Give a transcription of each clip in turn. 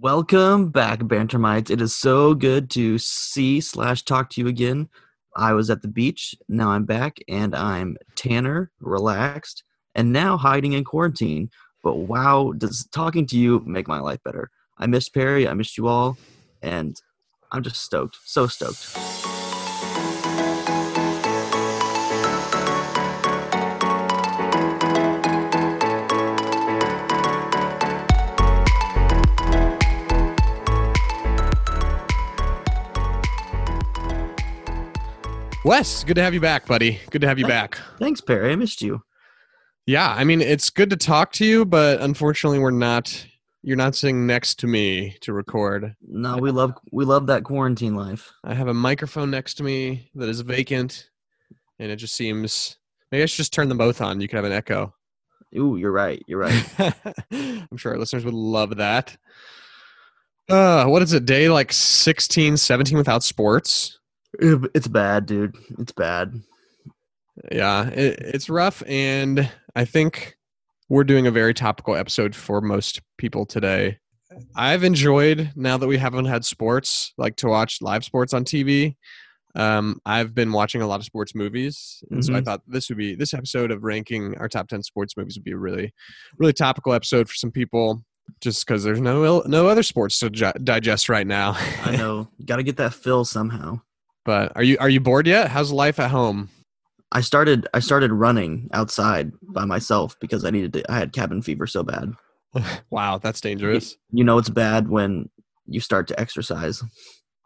Welcome back, Bantermites. It is so good to see/talk to you again. I was at the beach, now I'm back, and I'm tanner, relaxed, and now hiding in quarantine. But wow, does talking to you make my life better. I missed Perry, I missed you all, and I'm just stoked. So stoked. Wes, good to have you back, buddy. Good to have you back. Thanks, Perry. I missed you. Yeah, I mean, it's good to talk to you, but unfortunately, you're not sitting next to me to record. No, we love that quarantine life. I have a microphone next to me that is vacant, and it just seems maybe I should just turn them both on. You could have an echo. Ooh, you're right. I'm sure our listeners would love that. What is it, day like 16, 17 without sports? It's bad, dude. It's bad. Yeah, it's rough, and I think we're doing a very topical episode for most people today. I've enjoyed, now that we haven't had sports, like to watch live sports on TV. I've been watching a lot of sports movies, and so I thought this episode of ranking our top 10 sports movies would be a really, really topical episode for some people. Just because there's no other sports to digest right now. I know. Got to get that fill somehow. But are you bored yet? How's life at home? I started running outside by myself because I had cabin fever so bad. Wow, that's dangerous. You know it's bad when you start to exercise.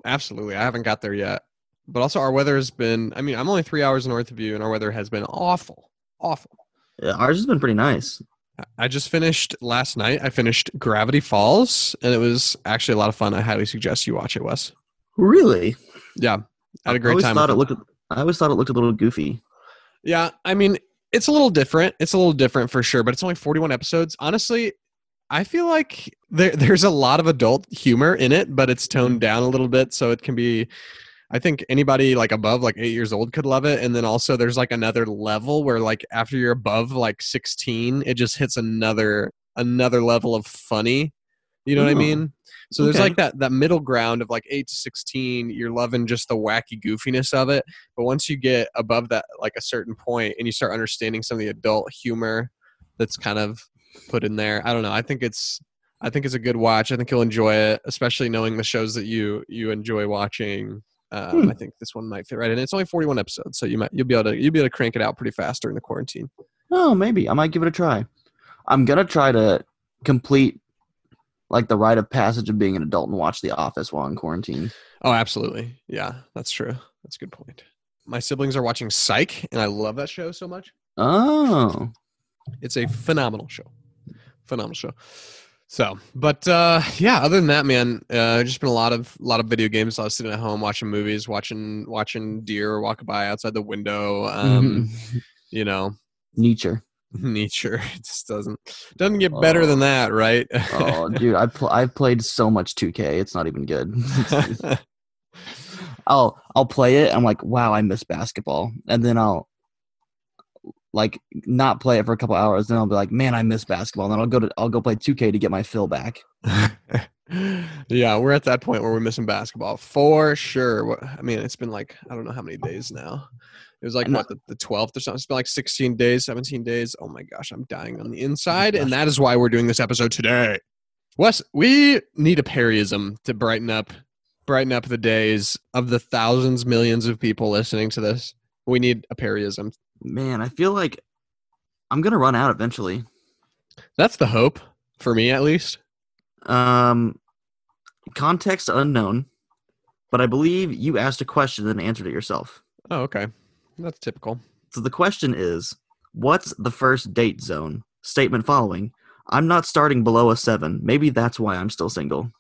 Absolutely. I haven't got there yet. But also our weather has been, I mean, I'm only 3 hours north of you and our weather has been awful. Awful. Yeah, ours has been pretty nice. I just finished last night. I finished Gravity Falls and it was actually a lot of fun. I highly suggest you watch it, Wes. Really? Yeah. I had a great time. I always thought it looked a little goofy. Yeah, I mean, it's a little different. It's a little different for sure, but it's only 41 episodes. Honestly, I feel like there's a lot of adult humor in it, but it's toned down a little bit, so it can be, I think anybody like above like 8 years old could love it, and then also there's like another level where like after you're above like 16, it just hits another level of funny. You know what I mean? So there's like that middle ground of like 8 to 16, you're loving just the wacky goofiness of it. But once you get above that, like a certain point and you start understanding some of the adult humor that's kind of put in there, I don't know. I think it's a good watch. I think you'll enjoy it, especially knowing the shows that you enjoy watching. I think this one might fit right in. It's only 41 episodes, so you'll be able to crank it out pretty fast during the quarantine. Oh, maybe. I might give it a try. I'm going to try to complete like the rite of passage of being an adult and watch The Office while in quarantine. Oh, absolutely. Yeah, that's true. That's a good point. My siblings are watching Psych, and I love that show so much. Oh. It's a phenomenal show. Phenomenal show. So, but yeah, other than that, man, just been a lot of video games. I was sitting at home watching movies, watching deer walk by outside the window. You know. Nature. It just doesn't get better than that, right? Oh, dude, I've played so much 2K. It's not even good. I'll play it. I'm like, wow, I miss basketball, and then I'll like not play it for a couple hours. Then I'll be like, man, I miss basketball. And then I'll go play 2K to get my fill back. Yeah, we're at that point where we're missing basketball for sure. I mean, it's been like I don't know how many days now. It was like what, the 12th or something. It's been like 16 days, 17 days. Oh my gosh, I'm dying on the inside. And that is why we're doing this episode today. Wes, we need a Perryism to brighten up the days of the thousands, millions of people listening to this. We need a Perryism. Man, I feel like I'm going to run out eventually. That's the hope, for me at least. Context unknown, but I believe you asked a question and answered it yourself. Oh, okay. That's typical. So the question is, what's the first date zone? Statement following. I'm not starting below a 7. Maybe that's why I'm still single.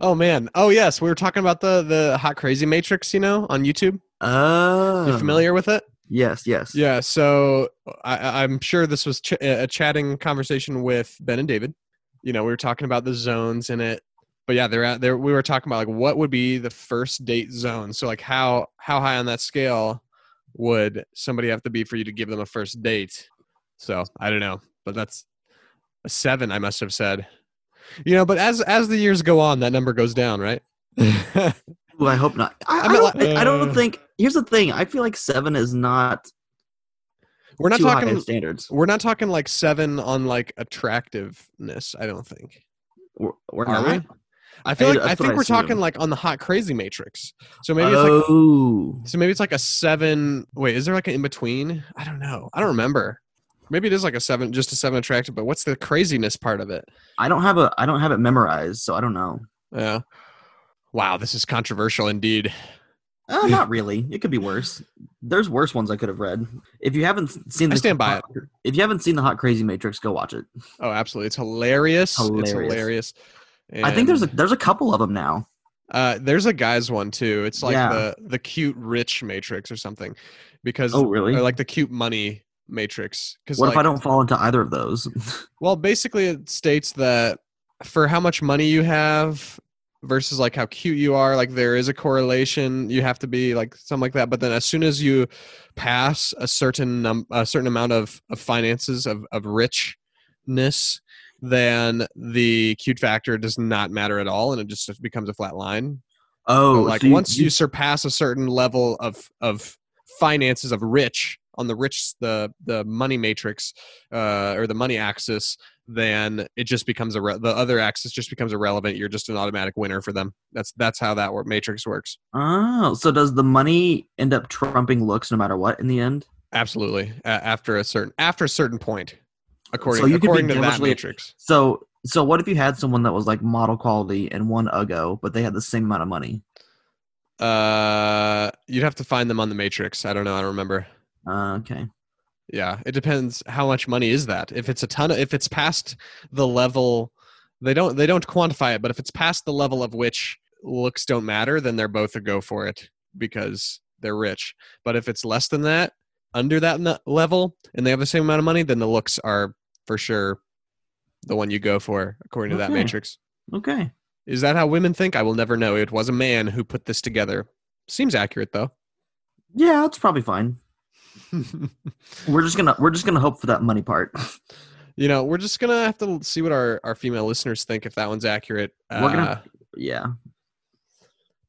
Oh, man. Oh, yes. We were talking about the Hot Crazy Matrix, you know, on YouTube. Oh. You familiar with it? Yes. Yeah. So I'm sure this was a chatting conversation with Ben and David. You know, we were talking about the zones in it. But yeah, they're out there. We were talking about like what would be the first date zone. So like how high on that scale would somebody have to be for you to give them a first date? So I don't know, but that's a 7. I must have said. You know, but as the years go on, that number goes down, right? Well, I hope not. I don't think. Here's the thing. I feel like 7 is not. We're not too talking high in standards. We're not talking like 7 on like attractiveness. I don't think. Are we? I think we're talking like on the Hot Crazy Matrix. So maybe it's like a 7. Wait, is there like an in between? I don't know. I don't remember. Maybe it is like a 7, just a 7 attractive. But what's the craziness part of it? I don't have it memorized, so I don't know. Yeah. Wow, this is controversial indeed. Not really. It could be worse. There's worse ones I could have read. If you haven't seen, If you haven't seen the Hot Crazy Matrix, go watch it. Oh, absolutely! It's hilarious. It's hilarious. And I think there's a couple of them now. There's a guy's one too. It's like the cute rich Matrix or something. Because or like the cute money Matrix. What if I don't fall into either of those? Well, basically, it states that for how much money you have versus like how cute you are, like there is a correlation. You have to be like something like that, but then as soon as you pass a certain amount of finances of richness, then the cute factor does not matter at all, and it just becomes a flat line. Once you surpass a certain level of finances of rich on the rich, the money matrix or the money axis, then it just becomes the other axis just becomes irrelevant. You're just an automatic winner for them. That's how that matrix works. Oh, so does the money end up trumping looks no matter what in the end? Absolutely. After a certain point, according to that matrix. So what if you had someone that was like model quality and one uggo, but they had the same amount of money? You'd have to find them on the matrix. I don't know. I don't remember. Okay. Yeah, it depends how much money is that. If it's if it's past the level, they don't quantify it. But if it's past the level of which looks don't matter, then they're both a go for it because they're rich. But if it's less than that, under that level, and they have the same amount of money, then the looks are for sure the one you go for according to that matrix. Okay. Is that how women think? I will never know. It was a man who put this together. Seems accurate though. Yeah, that's probably fine. We're just gonna hope for that money part. You know, we're just gonna have to see what our female listeners think if that one's accurate. But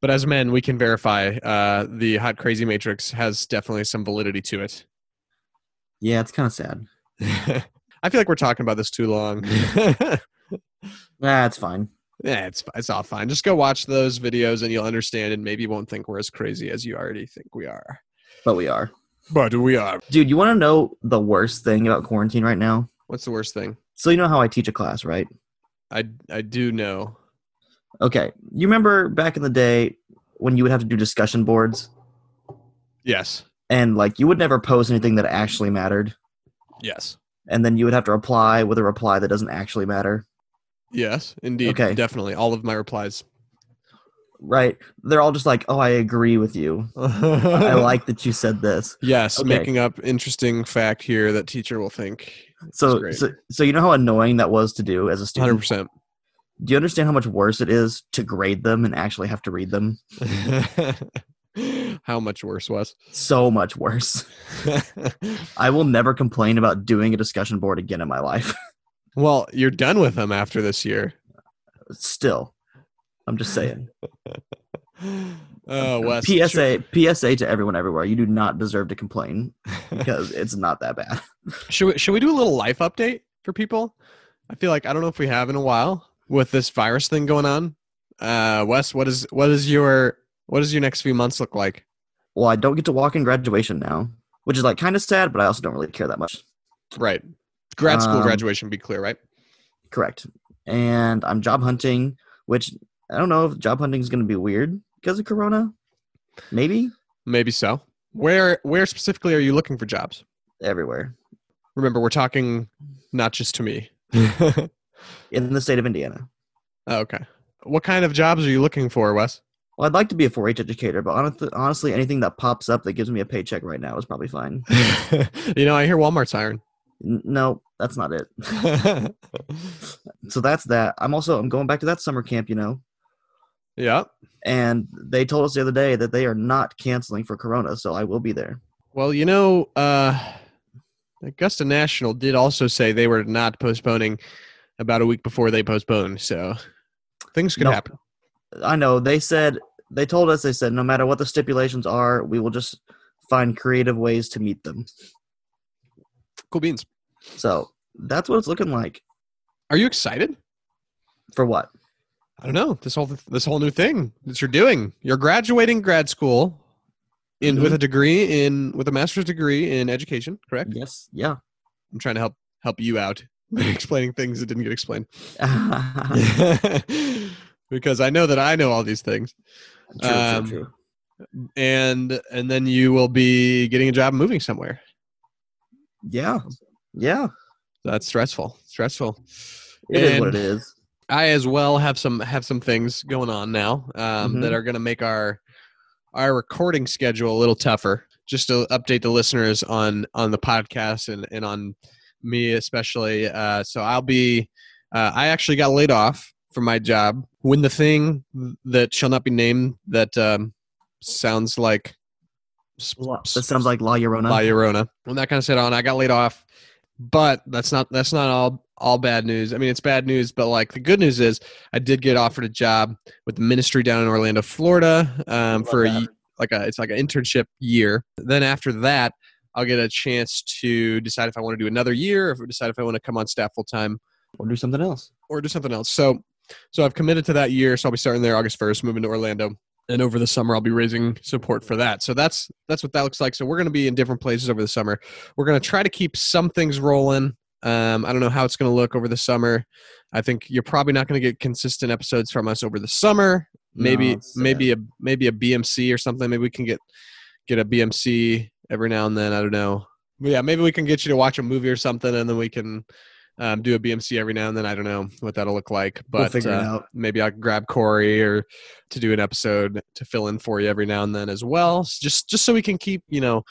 as men, we can verify the Hot Crazy Matrix has definitely some validity to it. Yeah, it's kind of sad. I feel like we're talking about this too long. Nah, it's fine. Yeah, it's all fine. Just go watch those videos and you'll understand, and maybe you won't think we're as crazy as you already think we are. But we are. But we are. Dude, you want to know the worst thing about quarantine right now? What's the worst thing? So you know how I teach a class, right? I do know. Okay. You remember back in the day when you would have to do discussion boards? Yes. And like you would never post anything that actually mattered? Yes. And then you would have to reply with a reply that doesn't actually matter? Yes, indeed. Okay. Definitely. All of my replies. Right. They're all just like, oh, I agree with you. I like that you said this. Yes. Okay. Making up interesting fact here that teacher will think. So you know how annoying that was to do as a student? 100%. Do you understand how much worse it is to grade them and actually have to read them? How much worse, Wes? So much worse. I will never complain about doing a discussion board again in my life. Well, you're done with them after this year. Still. I'm just saying. Wes, PSA to everyone everywhere. You do not deserve to complain because it's not that bad. Should we do a little life update for people? I feel like I don't know if we have in a while with this virus thing going on. Wes, what does your next few months look like? Well, I don't get to walk in graduation now, which is like kind of sad, but I also don't really care that much. Right. Grad school graduation, be clear, right? Correct. And I'm job hunting, which I don't know if job hunting is going to be weird because of Corona. Maybe so. Where specifically are you looking for jobs? Everywhere. Remember, we're talking not just to me. In the state of Indiana. Oh, okay. What kind of jobs are you looking for, Wes? Well, I'd like to be a 4-H educator, but honestly, anything that pops up that gives me a paycheck right now is probably fine. You know, I hear Walmart's hiring. No, that's not it. So that's that. I'm going back to that summer camp, you know. Yeah. And they told us the other day that they are not canceling for Corona, so I will be there. Well, you know, Augusta National did also say they were not postponing about a week before they postponed. So things could happen. I know. They told us, no matter what the stipulations are, we will just find creative ways to meet them. Cool beans. So that's what it's looking like. Are you excited? For what? I don't know. This whole new thing that you're doing. You're graduating grad school with a master's degree in education, correct? Yes. Yeah. I'm trying to help you out by explaining things that didn't get explained. Because I know that I know all these things. True. And then you will be getting a job and moving somewhere. Yeah. Yeah. That's stressful. It is what it is. I as well have some things going on now that are going to make our recording schedule a little tougher. Just to update the listeners on the podcast and on me especially. So I'll be I actually got laid off from my job when the thing that shall not be named that sounds like La Llorona. La Llorona. When that kind of set on, I got laid off. But that's not all bad news. I mean, it's bad news, but like the good news is I did get offered a job with the ministry down in Orlando, Florida, it's like an internship year. Then after that, I'll get a chance to decide if I want to do another year, or decide if I want to come on staff full time, or do something else. So I've committed to that year. So I'll be starting there August 1st, moving to Orlando, and over the summer I'll be raising support for that. So that's what that looks like. So we're going to be in different places over the summer. We're going to try to keep some things rolling. I don't know how it's going to look over the summer. I think you're probably not going to get consistent episodes from us over the summer. Maybe a BMC or something. Maybe we can get a BMC every now and then. I don't know. But yeah, maybe we can get you to watch a movie or something, and then we can do a BMC every now and then. I don't know what that'll look like, but we'll figure it out. Maybe I'll grab Corey or to do an episode to fill in for you every now and then as well. Just so we can keep the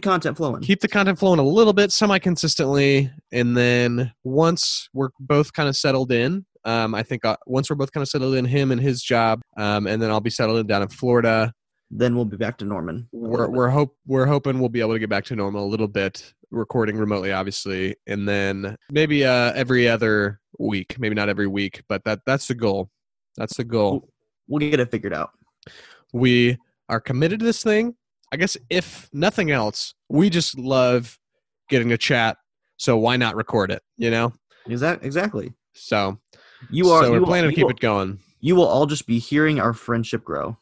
content flowing. Keep the content flowing a little bit, semi-consistently. And then once we're both kind of settled in, once we're both kind of settled in, him and his job, and then I'll be settled in down in Florida. Then we'll be back to Norman. We're hoping we'll be able to get back to normal a little bit, recording remotely, obviously. And then maybe every other week, maybe not every week, but that's the goal. That's the goal. We'll get it figured out. We are committed to this thing. I guess if nothing else, we just love getting to chat. So why not record it? You know? Exactly. We're planning to keep it going. You will all just be hearing our friendship grow.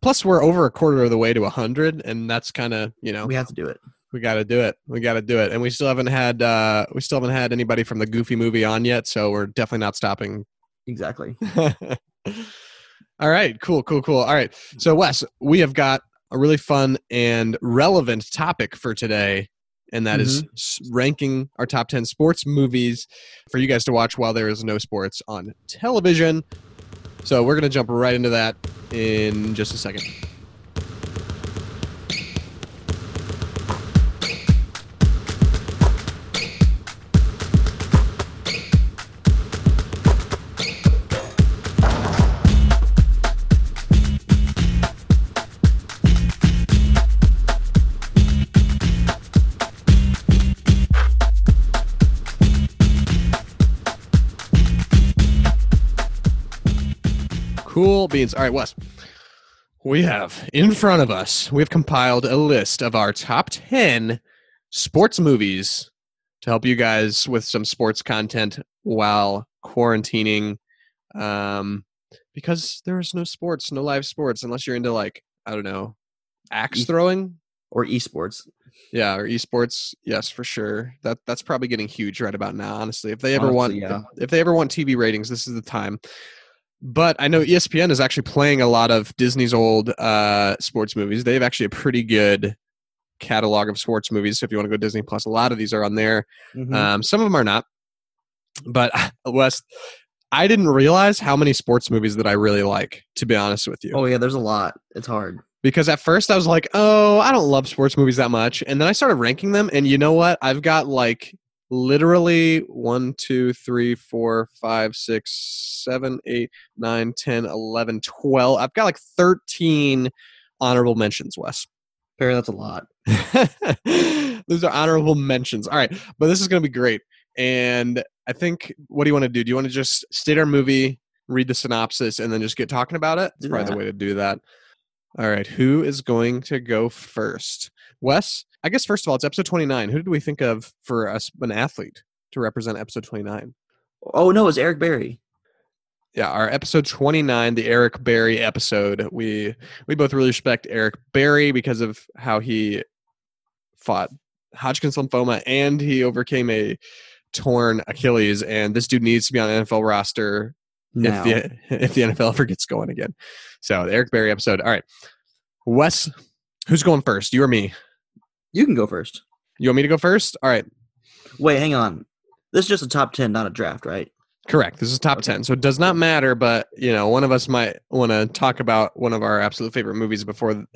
Plus, we're over a quarter of the way to 100, and that's kind of we have to do it. We got to do it, and we still haven't had anybody from the Goofy movie on yet, so we're definitely not stopping. Exactly. All right. Cool. All right. So Wes, we have got a really fun and relevant topic for today, and that is ranking our top 10 sports movies for you guys to watch while there is no sports on television. So we're going to jump right into that in just a second. Cool beans. All right, Wes. We have in front of us, we've compiled a list of our top 10 sports movies to help you guys with some sports content while quarantining. Because there is no sports, no live sports, unless you're into axe throwing or esports. Yeah, or esports. Yes, for sure. That's probably getting huge right about now. Honestly, if they ever want TV ratings, this is the time. But I know ESPN is actually playing a lot of Disney's old sports movies. They have actually a pretty good catalog of sports movies. So if you want to go Disney Plus, a lot of these are on there. Some of them are not. But Wes, I didn't realize how many sports movies that I really like, to be honest with you. Oh, yeah, there's a lot. It's hard. Because at first I was like, oh, I don't love sports movies that much. And then I started ranking them. And you know what? I've got literally 1, 2, 3, 4, 5, 6, 7, 8, 9, 10, 11, 12. I've got 13 honorable mentions, Wes. Perry, that's a lot. Those are honorable mentions. All right. But this is going to be great. And I think, what do you want to do? Do you want to just state our movie, read the synopsis, and then just get talking about it? It's probably the way to do that. All right. Who is going to go first? Wes, I guess, first of all, it's episode 29. Who did we think of for us, an athlete to represent episode 29? Oh, no, it was Eric Berry. Yeah, our episode 29, the Eric Berry episode. We both really respect Eric Berry because of how he fought Hodgkin's lymphoma, and he overcame a torn Achilles, and this dude needs to be on an NFL roster now, if the NFL ever gets going again. So the Eric Berry episode. All right. Wes, who's going first? You or me? You can go first. You want me to go first? All right. Wait, hang on. This is just a top 10, not a draft, right? Correct. This is top 10. So it does not matter, but you know, one of us might want to talk about one of our absolute favorite movies before the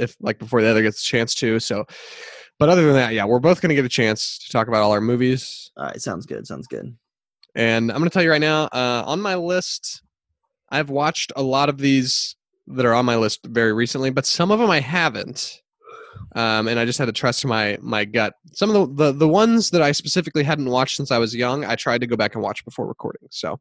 other gets a chance to. So, but other than that, yeah, we're both going to get a chance to talk about all our movies. All right. Sounds good. Sounds good. And I'm going to tell you right now, on my list, I've watched a lot of these that are on my list very recently, but some of them I haven't. And I just had to trust my gut. Some of the ones that I specifically hadn't watched since I was young, I tried to go back and watch before recording. So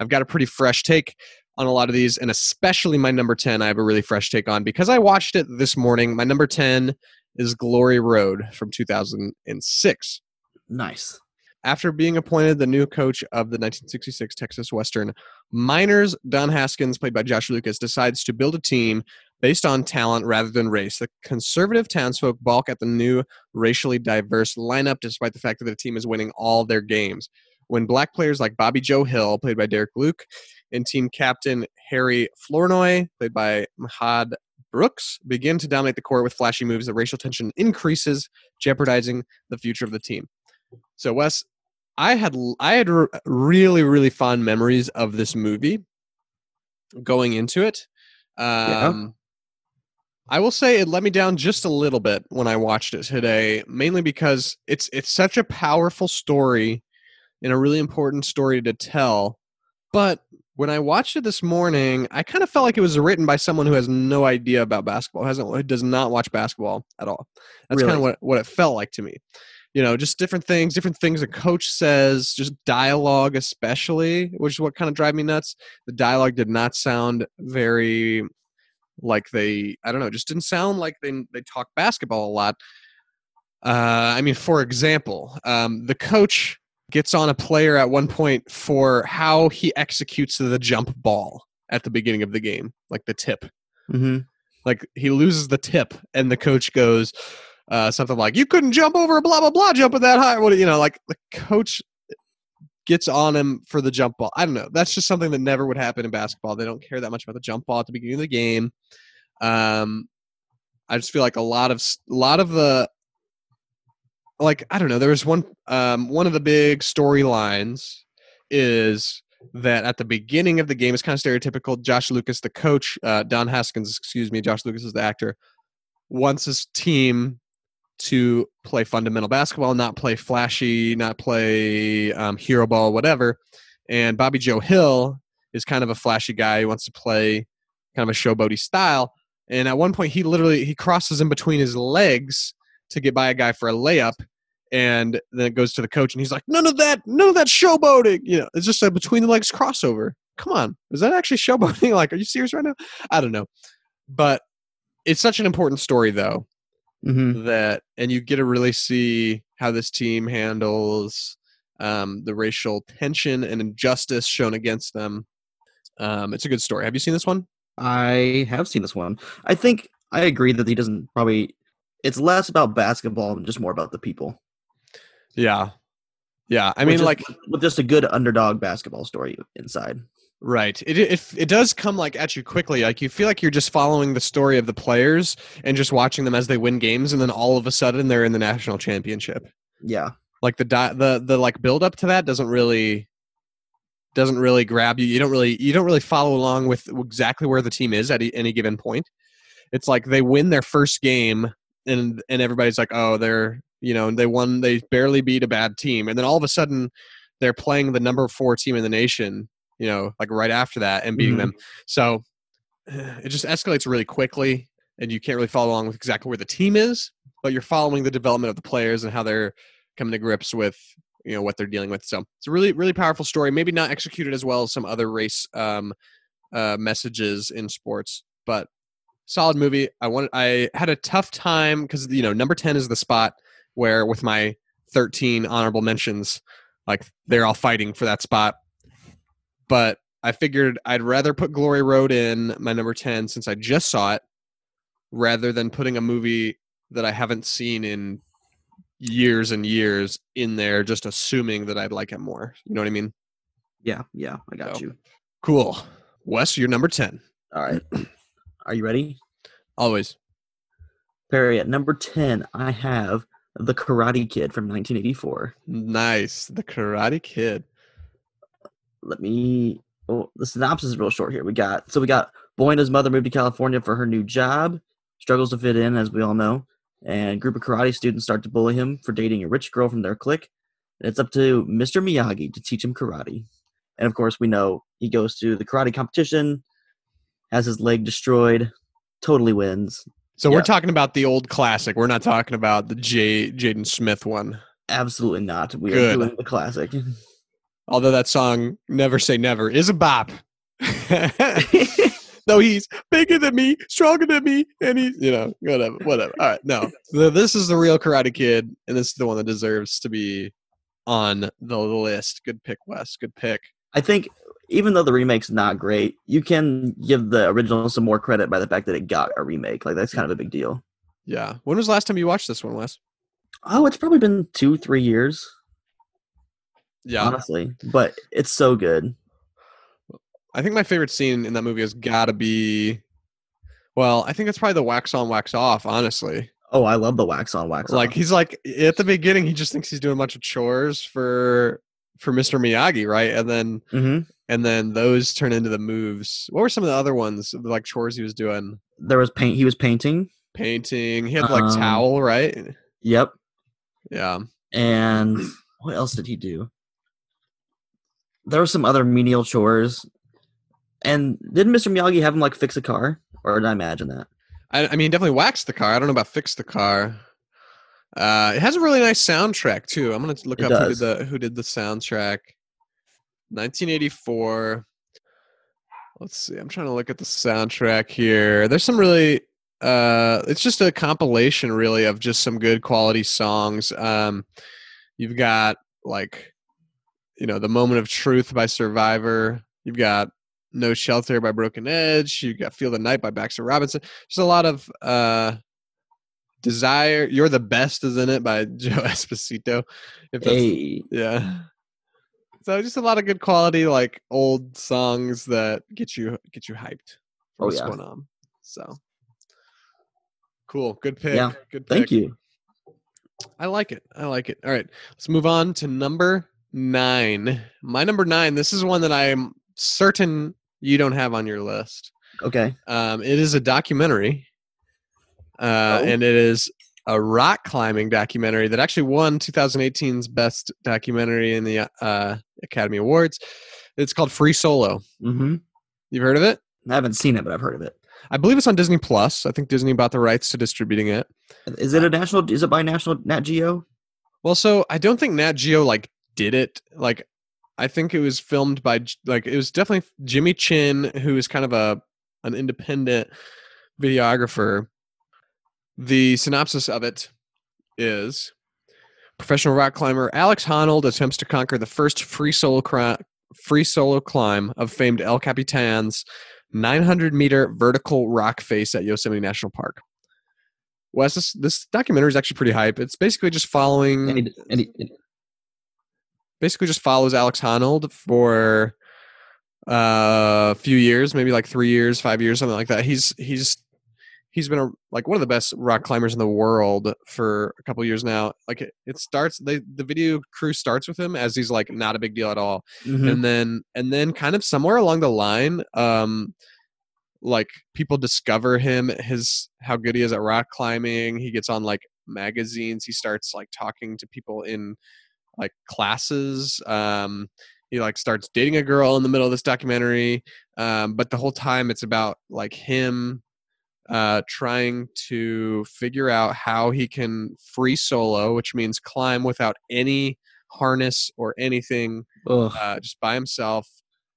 I've got a pretty fresh take on a lot of these, and especially my number 10, I have a really fresh take on because I watched it this morning. My number 10 is Glory Road from 2006. Nice. After being appointed the new coach of the 1966 Texas Western Miners, Don Haskins, played by Josh Lucas, decides to build a team based on talent rather than race. The conservative townsfolk balk at the new racially diverse lineup despite the fact that the team is winning all their games. When black players like Bobby Joe Hill, played by Derek Luke, and team captain Harry Flournoy, played by Mahad Brooks, begin to dominate the court with flashy moves, the racial tension increases, jeopardizing the future of the team. So, Wes, I had really, really fond memories of this movie going into it. Yeah. I will say it let me down just a little bit when I watched it today, mainly because it's such a powerful story and a really important story to tell. But when I watched it this morning, I kind of felt like it was written by someone who has no idea about basketball, does not watch basketball at all. That's really kind of what it felt like to me. You know, just different things a coach says, just dialogue especially, which is what kind of drive me nuts. The dialogue did not sound very... just didn't sound like they talk basketball a lot. For example, the coach gets on a player at one point for how he executes the jump ball at the beginning of the game, like the tip. Mm-hmm. Like, he loses the tip, and the coach goes something like, you couldn't jump over a blah, blah, blah, jumping that high. What, you know, like, the coach gets on him for the jump ball. I don't know. That's just something that never would happen in basketball. They don't care that much about the jump ball at the beginning of the game. I just feel like there was one of the big storylines is that at the beginning of the game, it's kind of stereotypical. Josh Lucas, the coach, Don Haskins, Josh Lucas is the actor, wants his team to play fundamental basketball, not play flashy, not play hero ball, whatever. And Bobby Joe Hill is kind of a flashy guy who wants to play kind of a showboaty style. And at one point, he crosses in between his legs to get by a guy for a layup. And then it goes to the coach, and he's like, none of that showboating. You know, it's just a between the legs crossover. Come on. Is that actually showboating? Like, are you serious right now? I don't know. But it's such an important story, though. Mm-hmm. That, and you get to really see how this team handles the racial tension and injustice shown against them. It's a good story. Have you seen this one? I have seen this one. I think I agree that it's less about basketball and just more about the people. Yeah. Yeah. I mean, with just a good underdog basketball story inside. Right. It does come at you quickly. Like, you feel like you're just following the story of the players and just watching them as they win games, and then all of a sudden they're in the national championship. Yeah. Like, the build up to that doesn't really grab you. You don't really follow along with exactly where the team is at any given point. It's like they win their first game and everybody's like, "Oh, they barely beat a bad team." And then all of a sudden they're playing the number 4 team in the nation, you know, like right after that, and beating them. So it just escalates really quickly, and you can't really follow along with exactly where the team is, but you're following the development of the players and how they're coming to grips with you know, what they're dealing with. So it's a really, really powerful story. Maybe not executed as well as some other race messages in sports, but solid movie. I had a tough time because, you know, number 10 is the spot where with my 13 honorable mentions, like they're all fighting for that spot. But I figured I'd rather put Glory Road in my number 10 since I just saw it rather than putting a movie that I haven't seen in years and years in there, just assuming that I'd like it more. You know what I mean? Yeah, I got you. Cool. Wes, you're number 10. All right. Are you ready? Always. Perry, at number 10, I have The Karate Kid from 1984. Nice. The Karate Kid. The synopsis is real short here. We got boy and his mother moved to California for her new job, struggles to fit in, as we all know, and a group of karate students start to bully him for dating a rich girl from their clique, and it's up to Mr. Miyagi to teach him karate. And, of course, we know he goes to the karate competition, has his leg destroyed, totally wins. So we're talking about the old classic. We're not talking about the Jaden Smith one. Absolutely not. We are doing the classic. Although that song, Never Say Never, is a bop. Though he's bigger than me, stronger than me, and he's, you know, whatever. All right, no. So this is the real Karate Kid, and this is the one that deserves to be on the list. Good pick, Wes. Good pick. I think even though the remake's not great, you can give the original some more credit by the fact that it got a remake. Like, that's kind of a big deal. Yeah. When was the last time you watched this one, Wes? Oh, it's probably been 2-3 years. Yeah, honestly, but it's so good. I think my favorite scene in that movie has got to be, well, I think it's probably the wax on, wax off, honestly. Oh, I love the wax on, wax off. Like, he's like, at the beginning, he just thinks he's doing a bunch of chores for Mr. Miyagi, right? And then and then those turn into the moves. What were some of the other ones, like chores he was doing? There was paint. He was painting. He had like towel, right? Yep. Yeah. And what else did he do? There were some other menial chores. And didn't Mr. Miyagi have him, like, fix a car? Or did I imagine that? I mean, he definitely waxed the car. I don't know about fix the car. It has a really nice soundtrack, too. I'm going to look up who did the soundtrack. 1984. Let's see. I'm trying to look at the soundtrack here. There's some really... it's just a compilation, really, of just some good quality songs. You've got, like, you know, The Moment of Truth by Survivor. You've got No Shelter by Broken Edge. You got Feel the Night by Baxter Robinson. There's a lot of Desire. You're the Best is in it by Joe Esposito. Yeah. So just a lot of good quality, like old songs that get you hyped for what's going on. So cool. Good pick. Yeah. Good pick. Thank you. I like it. All right. Let's move on to number 9. My number 9. This is one that I'm certain you don't have on your list. Okay. It is a documentary, and it is a rock climbing documentary that actually won 2018's Best Documentary in the Academy Awards. It's called Free Solo. Mm-hmm. You've heard of it? I haven't seen it, but I've heard of it. I believe it's on Disney Plus. I think Disney bought the rights to distributing it. Is it by National Nat Geo? Well, so I don't think Nat Geo like did it. Like, I think it was filmed by, like, it was definitely Jimmy Chin, who is kind of an independent videographer. The synopsis of it is: professional rock climber Alex Honnold attempts to conquer the first free solo climb of famed El Capitan's 900-meter vertical rock face at Yosemite National Park. Wes, this documentary is actually pretty hype. It's basically just following... basically just follows Alex Honnold for a few years, maybe like 3 years, 5 years, something like that. He's been like one of the best rock climbers in the world for a couple of years now. Like it starts, the video crew starts with him as he's like not a big deal at all. Mm-hmm. And then kind of somewhere along the line, like people discover him, how good he is at rock climbing. He gets on like magazines. He starts like talking to people in like classes. He like starts dating a girl in the middle of this documentary. But the whole time it's about like him trying to figure out how he can free solo, which means climb without any harness or anything. Just by himself.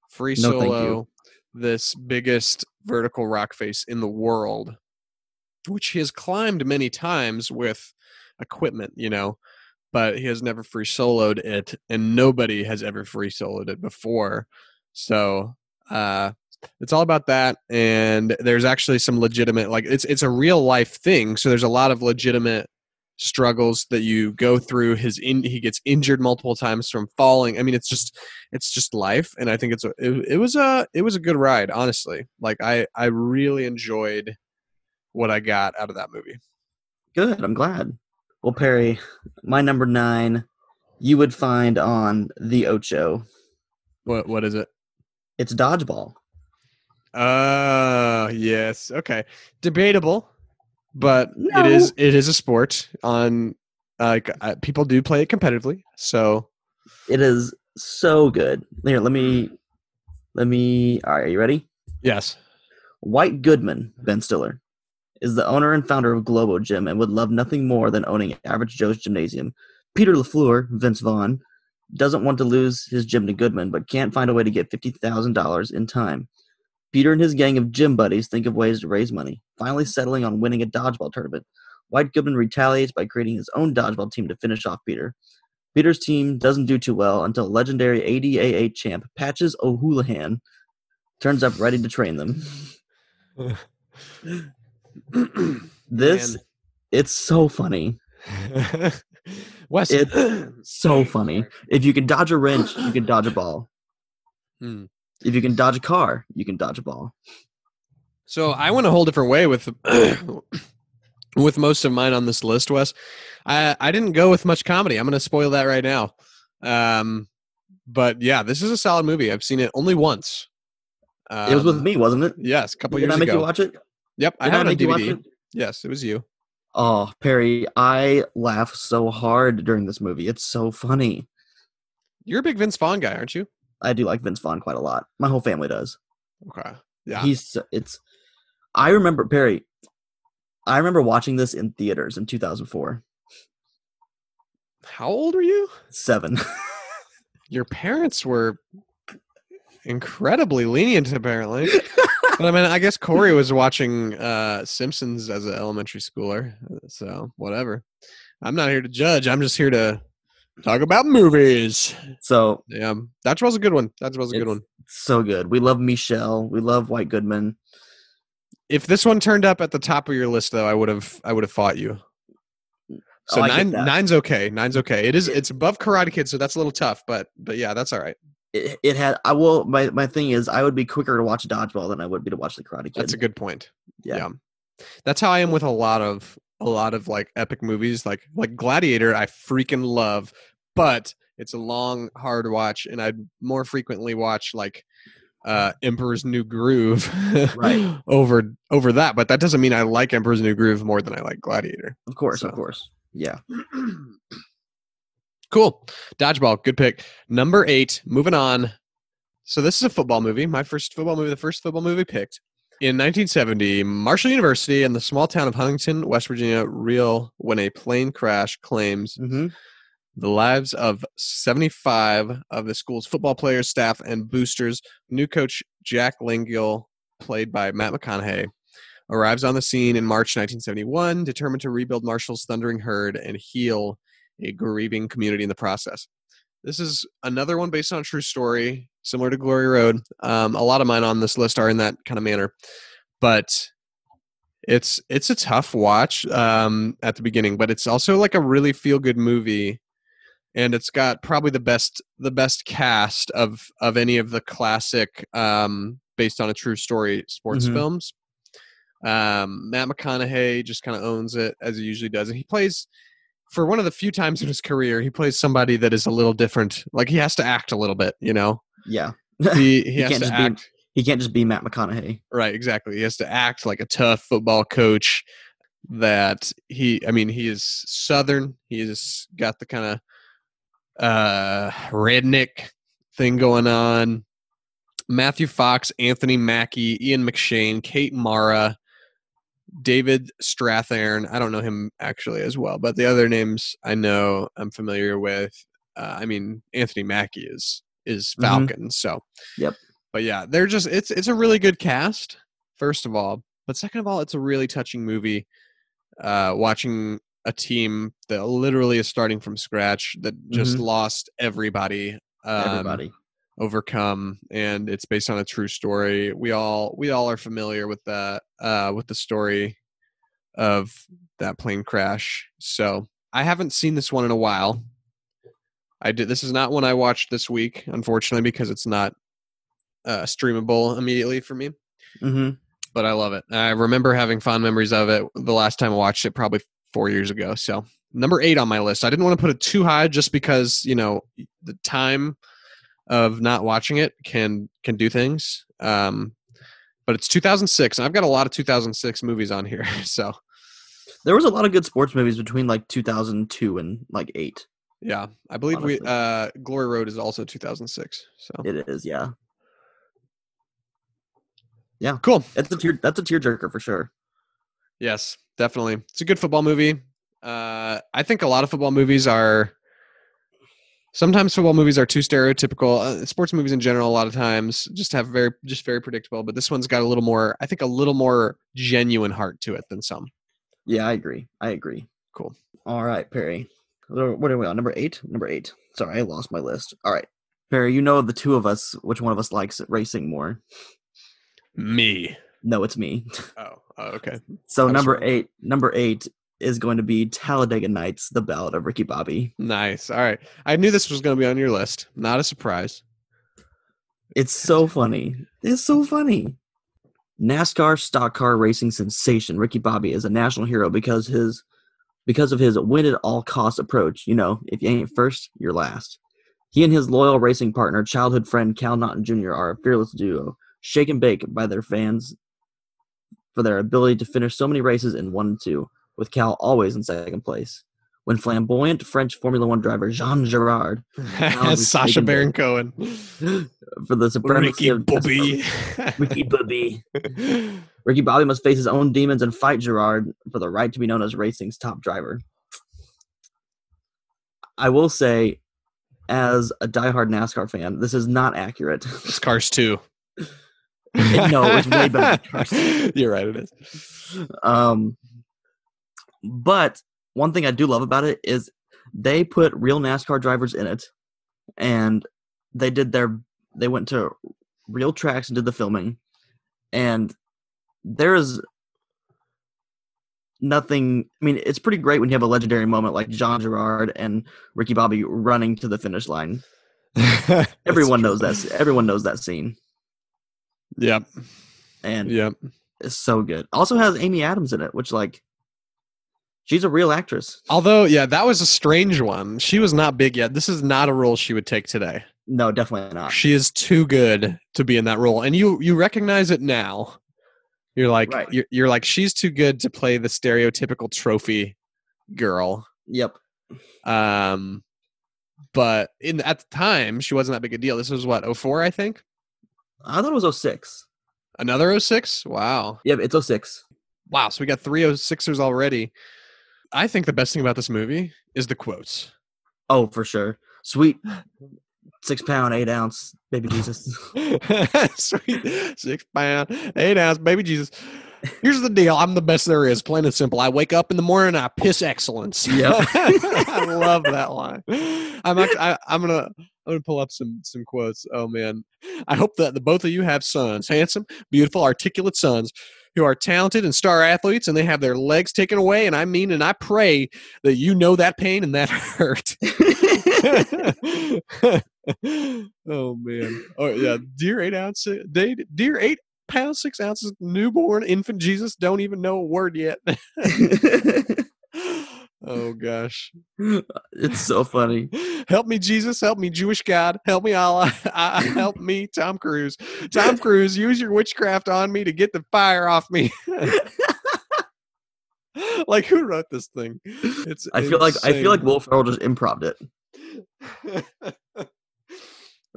Free solo. This biggest vertical rock face in the world, which he has climbed many times with equipment, you know, but he has never free soloed it, and nobody has ever free soloed it before. So it's all about that. And there's actually some legitimate, like it's a real life thing. So there's a lot of legitimate struggles that you go through. He gets injured multiple times from falling. I mean, it's just life. And I think it was a good ride, honestly. Like I really enjoyed what I got out of that movie. Good. I'm glad. Well, Perry, my number 9, you would find on The Ocho. What is it? It's Dodgeball. Yes. Okay. Debatable, but no. It is a sport on like people do play it competitively. So it is so good. Here, let me all right, are you ready? Yes. White Goodman, Ben Stiller, is the owner and founder of Globo Gym and would love nothing more than owning Average Joe's Gymnasium. Peter LaFleur, Vince Vaughn, doesn't want to lose his gym to Goodman, but can't find a way to get $50,000 in time. Peter and his gang of gym buddies think of ways to raise money, finally settling on winning a dodgeball tournament. White Goodman retaliates by creating his own dodgeball team to finish off Peter. Peter's team doesn't do too well until legendary ADAA champ Patches O'Houlihan turns up ready to train them. It's so funny. Wes, it's so funny. If you can dodge a wrench, you can dodge a ball. If you can dodge a car, you can dodge a ball. So I went a whole different way with most of mine on this list, Wes. I didn't go with much comedy. I'm going to spoil that right now. But yeah, this is a solid movie. I've seen it only once. It was with me, wasn't it? Yes, a couple years ago. Did I make you watch it? Yep, I had it on DVD. Yes, it was you. Oh, Perry, I laugh so hard during this movie. It's so funny. You're a big Vince Vaughn guy, aren't you? I do like Vince Vaughn quite a lot. My whole family does. Okay. Yeah. I remember, Perry, watching this in theaters in 2004. How old were you? 7. Your parents were incredibly lenient, apparently. But I mean, I guess Corey was watching Simpsons as an elementary schooler, so whatever. I'm not here to judge. I'm just here to talk about movies. So yeah, Dodgeball's a good one. Dodgeball's a good one. So good. We love Michelle. We love White Goodman. If this one turned up at the top of your list, though, I would have fought you. So 9's okay. 9's okay. It's above Karate Kid, so that's a little tough. But yeah, that's all right. It had. I will. My thing is, I would be quicker to watch Dodgeball than I would be to watch The Karate Kid. That's a good point. Yeah, that's how I am with a lot of like epic movies, like Gladiator. I freaking love, but it's a long, hard watch, and I'd more frequently watch like Emperor's New Groove right. over that. But that doesn't mean I like Emperor's New Groove more than I like Gladiator. Of course, so. Of course, yeah. Cool. Dodgeball. Good pick. Number 8. Moving on. So this is a football movie. My first football movie. The first football movie picked. In 1970, Marshall University in the small town of Huntington, West Virginia, real when a plane crash claims the lives of 75 of the school's football players, staff, and boosters. New coach Jack Langille, played by Matt McConaughey, arrives on the scene in March 1971, determined to rebuild Marshall's thundering herd and heal a grieving community in the process. This is another one based on a true story, similar to Glory Road. A lot of mine on this list are in that kind of manner, but it's a tough watch at the beginning, but it's also like a really feel good movie, and it's got probably the best cast of any of the classic based on a true story sports films. Matt McConaughey just kind of owns it as he usually does, and he plays. For one of the few times in his career, he plays somebody that is a little different. Like, he has to act a little bit, you know? Yeah. He has to act. He can't just be Matt McConaughey. Right, exactly. He has to act like a tough football coach he is Southern. He's got the kind of redneck thing going on. Matthew Fox, Anthony Mackie, Ian McShane, Kate Mara, David Strathairn. I don't know him actually as well, but the other names I know I'm familiar with. I mean, Anthony Mackie is Falcon. Mm-hmm. So, yep. But yeah, they're just, it's a really good cast, first of all, but second of all, it's a really touching movie. Watching a team that literally is starting from scratch, that just lost everybody overcome, and it's based on a true story. We all are familiar with that, with the story of that plane crash. So I haven't seen this one in a while. This is not one I watched this week, unfortunately, because it's not streamable immediately for me. Mm-hmm. But I love it. I remember having fond memories of it the last time I watched it, probably 4 years ago. So number 8 on my list. I didn't want to put it too high just because, you know, the time of not watching it can do things. But it's 2006, and I've got a lot of 2006 movies on here. So there was a lot of good sports movies between like 2002 and like 8. Yeah, I believe honestly. Glory Road is also 2006. So it is, yeah. Yeah, cool. That's a tearjerker for sure. Yes, definitely. It's a good football movie. I think a lot of football movies are. Sometimes football movies are too stereotypical. Sports movies in general, a lot of times, just very predictable. But this one's got a little more. I think a little more genuine heart to it than some. Yeah, I agree. Cool. All right, Perry. What are we on? Number eight. Sorry, I lost my list. All right, Perry. You know the two of us. Which one of us likes racing more? Me. No, it's me. Oh okay. So number eight is going to be Talladega Nights, The Ballad of Ricky Bobby. Nice. All right. I knew this was going to be on your list. Not a surprise. It's so funny. NASCAR stock car racing sensation Ricky Bobby is a national hero because of his win at all costs approach. You know, if you ain't first, you're last. He and his loyal racing partner, childhood friend Cal Naughton Jr. are a fearless duo, shake and bake by their fans for their ability to finish so many races in 1 and 2, with Cal always in second place. When flamboyant French Formula One driver Jean Girard, Sacha Baron Cohen, for the supremacy of Ricky Bobby, Ricky Bobby must face his own demons and fight Girard for the right to be known as racing's top driver. I will say, as a diehard NASCAR fan, this is not accurate. It's Cars 2. No, it's way better. You're right, it is. But one thing I do love about it is they put real NASCAR drivers in it, and they went to real tracks and did the filming, and there is nothing. I mean, it's pretty great when you have a legendary moment like Jean Girard and Ricky Bobby running to the finish line. Everyone knows that scene. Yep. And it's so good. Also has Amy Adams in it, which, like, she's a real actress. Although, yeah, that was a strange one. She was not big yet. This is not a role she would take today. No, definitely not. She is too good to be in that role. And you recognize it now. You're like, right. You're like, she's too good to play the stereotypical trophy girl. Yep. But at the time, she wasn't that big a deal. This was what, 2004, I think? I thought it was 2006. Another 2006? Wow. Yeah, it's 2006. Wow, so we got three 2006ers already. I think the best thing about this movie is the quotes. Oh, for sure. Sweet 6 pound, 8 ounce, baby Jesus. Sweet 6 pound, 8 ounce, baby Jesus. Here's the deal. I'm the best there is, plain and simple. I wake up in the morning, I piss excellence. Yep. I love that line. I'm gonna pull up some quotes. Oh man, I hope that the both of you have sons, handsome, beautiful, articulate sons who are talented and star athletes, and they have their legs taken away. And I mean, and I pray that you know that pain and that hurt. Oh man. Oh yeah. Dear 8 pounds, 6 ounces, newborn infant Jesus, don't even know a word yet. Oh gosh, it's so funny. Help me, Jesus. Help me, Jewish God. Help me, Allah. Help me, Tom Cruise. Tom Cruise, use your witchcraft on me to get the fire off me. Like, who wrote this thing? It's I feel like Will Ferrell just improv'd it.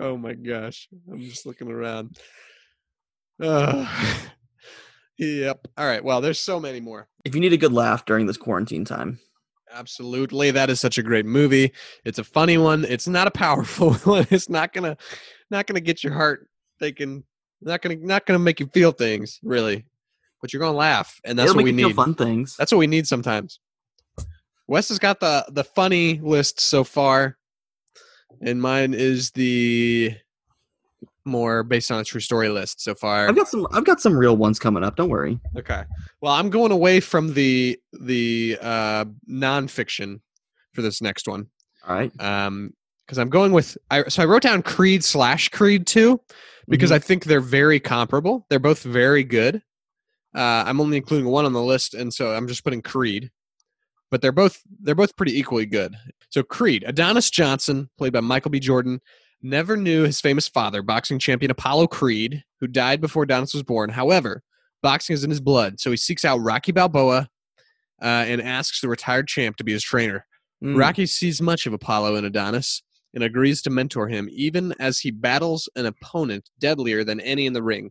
Oh my gosh, I'm just looking around. Yep. All right. Well, there's so many more. If you need a good laugh during this quarantine time. Absolutely. That is such a great movie. It's a funny one. It's not a powerful one. It's not gonna get your heart thinking, not gonna make you feel things, really. But you're gonna laugh. And that's what we need. Fun things. That's what we need sometimes. Wes has got the funny list so far. And mine is the more based on a true story list so far. I've got some real ones coming up. Don't worry. Okay. Well, I'm going away from the nonfiction for this next one. All right. Because I'm going with I wrote down Creed/Creed 2 because I think they're very comparable. They're both very good. I'm only including one on the list, and so I'm just putting Creed. But they're both pretty equally good. So Creed, Adonis Johnson, played by Michael B. Jordan, never knew his famous father, boxing champion Apollo Creed, who died before Adonis was born. However, boxing is in his blood, so he seeks out Rocky Balboa and asks the retired champ to be his trainer. Mm. Rocky sees much of Apollo in Adonis and agrees to mentor him, even as he battles an opponent deadlier than any in the ring.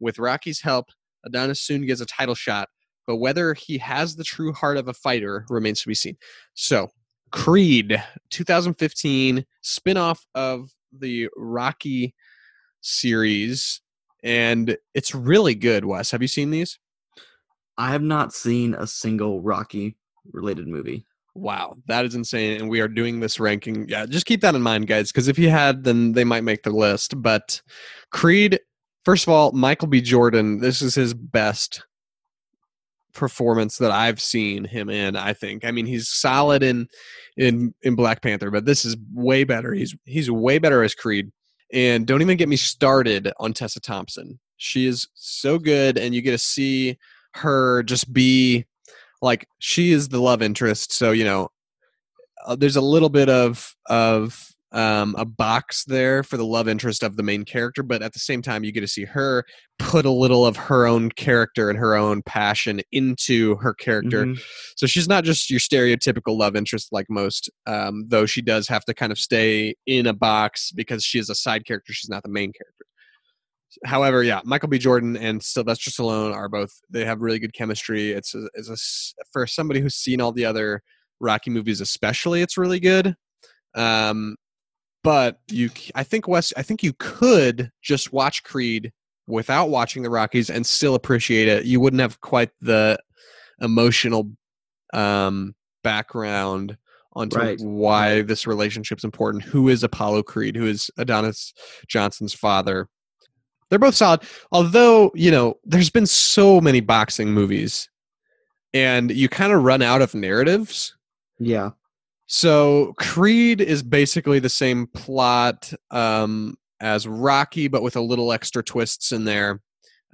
With Rocky's help, Adonis soon gets a title shot, but whether he has the true heart of a fighter remains to be seen. So, Creed, 2015, spinoff of the Rocky series, and it's really good, Wes. Have you seen these? I have not seen a single Rocky-related movie. Wow, that is insane, and we are doing this ranking. Yeah, just keep that in mind, guys, because if you had, then they might make the list. But Creed, first of all, Michael B. Jordan, this is his best performance that I've seen him in, I think. I mean, he's solid in Black Panther, but this is way better. He's way better as Creed. And don't even get me started on Tessa Thompson. She is so good, and you get to see her just be like, she is the love interest. So, you know, there's a little bit of a box there for the love interest of the main character, but at the same time you get to see her put a little of her own character and her own passion into her character. Mm-hmm. So she's not just your stereotypical love interest like most, though she does have to kind of stay in a box because she is a side character. She's not the main character. However, yeah, Michael B. Jordan and Sylvester Stallone are both, they have really good chemistry. It's for somebody who's seen all the other Rocky movies, especially, it's really good. But I think you could just watch Creed without watching the Rockies and still appreciate it. You wouldn't have quite the emotional background onto why this relationship's important. Who is Apollo Creed? Who is Adonis Johnson's father? They're both solid. Although, you know, there's been so many boxing movies, and you kind of run out of narratives. Yeah. So Creed is basically the same plot as Rocky, but with a little extra twists in there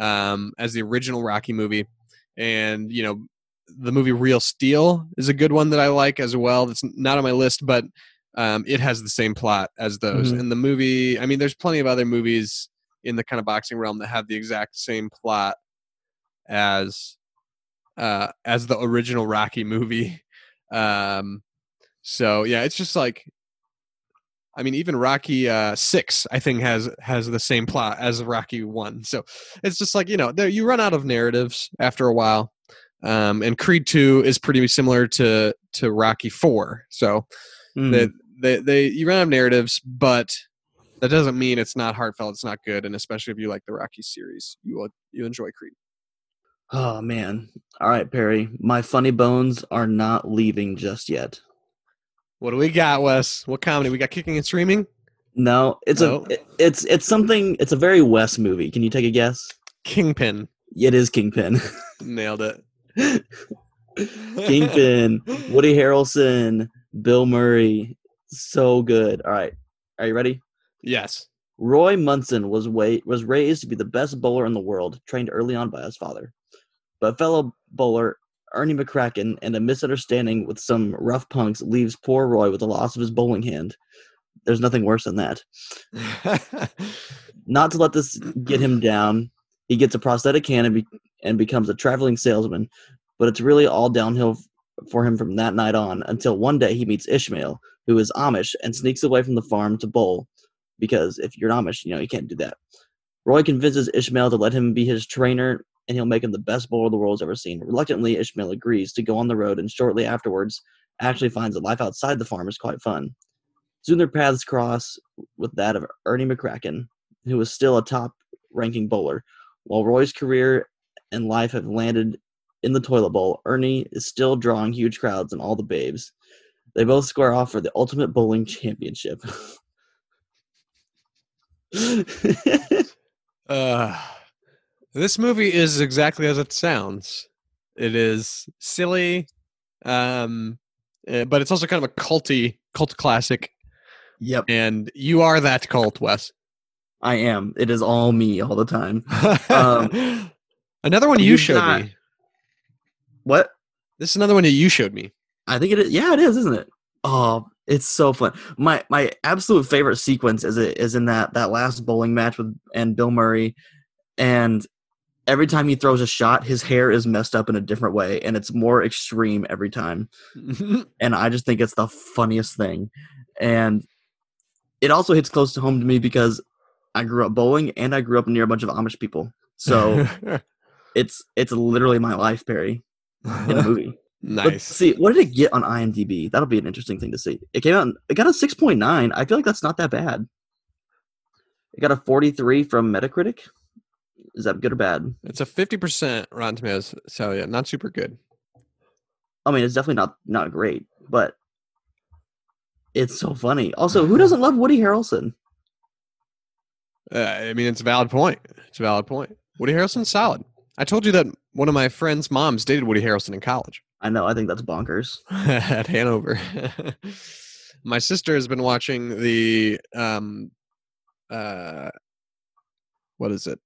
as the original Rocky movie. And, you know, the movie Real Steel is a good one that I like as well. That's not on my list, but it has the same plot as those. Mm-hmm. And the movie, I mean, there's plenty of other movies in the kind of boxing realm that have the exact same plot as the original Rocky movie. So, yeah, it's just like, I mean, even Rocky 6, I think, has the same plot as Rocky 1. So it's just like, you know, you run out of narratives after a while. And Creed 2 is pretty similar to Rocky 4. So you run out of narratives, but that doesn't mean it's not heartfelt. It's not good. And especially if you like the Rocky series, you enjoy Creed. Oh, man. All right, Perry. My funny bones are not leaving just yet. What do we got, Wes? What comedy? We got kicking and screaming? No, it's something. It's a very Wes movie. Can you take a guess? Kingpin. It is Kingpin. Nailed it. Kingpin. Woody Harrelson. Bill Murray. So good. All right. Are you ready? Yes. Roy Munson was raised to be the best bowler in the world, trained early on by his father, but fellow bowler Ernie McCracken and a misunderstanding with some rough punks leaves poor Roy with the loss of his bowling hand. There's nothing worse than that. Not to let this get him down, he gets a prosthetic hand and becomes a traveling salesman, but it's really all downhill for him from that night on until one day he meets Ishmael, who is Amish, and sneaks away from the farm to bowl, because if you're an Amish, you know, you can't do that. Roy convinces Ishmael to let him be his trainer, and he'll make him the best bowler the world's ever seen. Reluctantly, Ishmael agrees to go on the road, and shortly afterwards, Ashley finds that life outside the farm is quite fun. Soon their paths cross with that of Ernie McCracken, who is still a top-ranking bowler. While Roy's career and life have landed in the toilet bowl, Ernie is still drawing huge crowds and all the babes. They both square off for the ultimate bowling championship. This movie is exactly as it sounds. It is silly, but it's also kind of a cult classic. Yep. And you are that cult, Wes. I am. It is all me all the time. Another one you showed me. What? This is another one that you showed me. I think it is. Yeah, it is, isn't it? Oh, it's so fun. My absolute favorite sequence is in that last bowling match with Bill Murray, and every time he throws a shot, his hair is messed up in a different way, and it's more extreme every time. And I just think it's the funniest thing. And it also hits close to home to me because I grew up bowling, and I grew up near a bunch of Amish people. So it's literally my life, Perry, in a movie. Nice. Let's see, what did it get on IMDb? That'll be an interesting thing to see. It got a 6.9. I feel like that's not that bad. It got a 43 from Metacritic. Is that good or bad? It's a 50% Rotten Tomatoes, so yeah, not super good. I mean, it's definitely not great, but it's so funny. Also, who doesn't love Woody Harrelson? I mean, it's a valid point. Woody Harrelson's solid. I told you that one of my friend's moms dated Woody Harrelson in college. I know. I think that's bonkers. At Hanover. My sister has been watching the, what is it?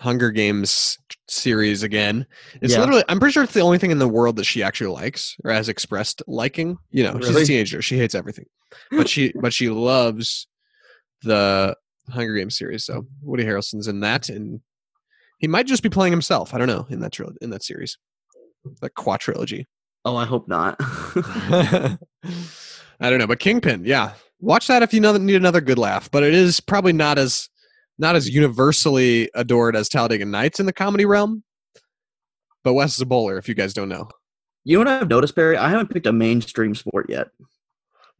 Hunger Games series again. It's literally, I'm pretty sure it's the only thing in the world that she actually likes or has expressed liking. You know, really? She's a teenager. She hates everything. But she loves the Hunger Games series. So Woody Harrelson's in that, and he might just be playing himself. I don't know, in that series, that quadrilogy. Oh, I hope not. I don't know, but Kingpin, yeah, watch that if you need another good laugh. But it is probably not as universally adored as Talladega Nights in the comedy realm. But Wes is a bowler, if you guys don't know. You know what I've noticed, Barry? I haven't picked a mainstream sport yet.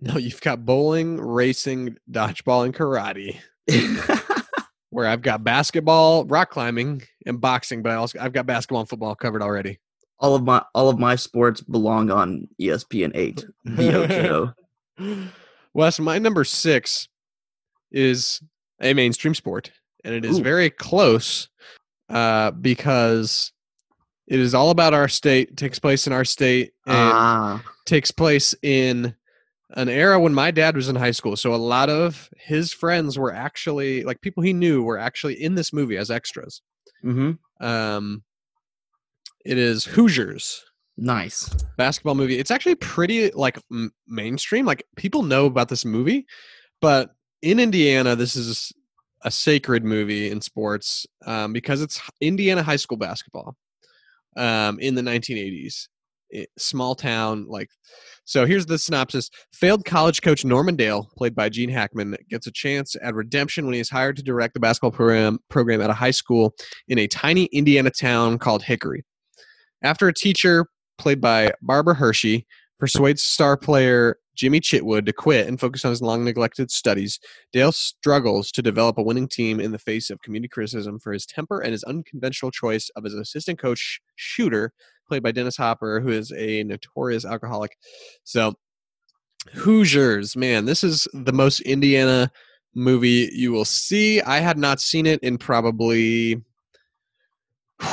No, you've got bowling, racing, dodgeball, and karate. Where I've got basketball, rock climbing, and boxing, but I've got basketball and football covered already. All of my sports belong on ESPN 8. The Ocho. Wes, my number 6 is a mainstream sport, and it is very close because it is all about our state, takes place in our state, and takes place in an era when my dad was in high school. So a lot of his friends were actually, like, people he knew were actually in this movie as extras. Mm-hmm. It is Hoosiers. Nice. Basketball movie. It's actually pretty, like, mainstream. Like, people know about this movie, but in Indiana, this is a sacred movie in sports because it's Indiana high school basketball in the 1980s. Small town, like, so here's the synopsis. Failed college coach Norman Dale, played by Gene Hackman, gets a chance at redemption when he's hired to direct the basketball program at a high school in a tiny Indiana town called Hickory. After a teacher, played by Barbara Hershey, persuades star player Jimmy Chitwood to quit and focus on his long-neglected studies, Dale struggles to develop a winning team in the face of community criticism for his temper and his unconventional choice of his assistant coach, Shooter, played by Dennis Hopper, who is a notorious alcoholic. So, Hoosiers, man, this is the most Indiana movie you will see. I had not seen it in probably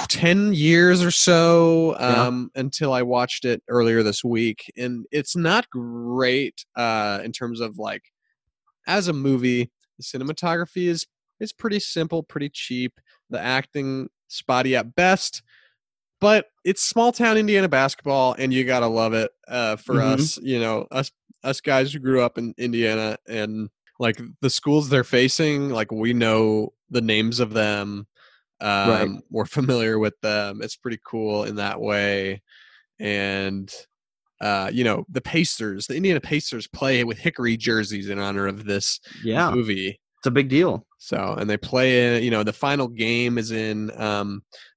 10 years or so until I watched it earlier this week. And it's not great in terms of, like, as a movie, the cinematography is pretty simple, pretty cheap. The acting, spotty at best. But it's small town Indiana basketball, and you gotta love it for us, you know, us guys who grew up in Indiana, and like the schools they're facing, like we know the names of them, right. We're familiar with them. It's pretty cool in that way, and you know, the Indiana Pacers play with Hickory jerseys in honor of this movie. It's a big deal. So, and they play it, you know, the final game is in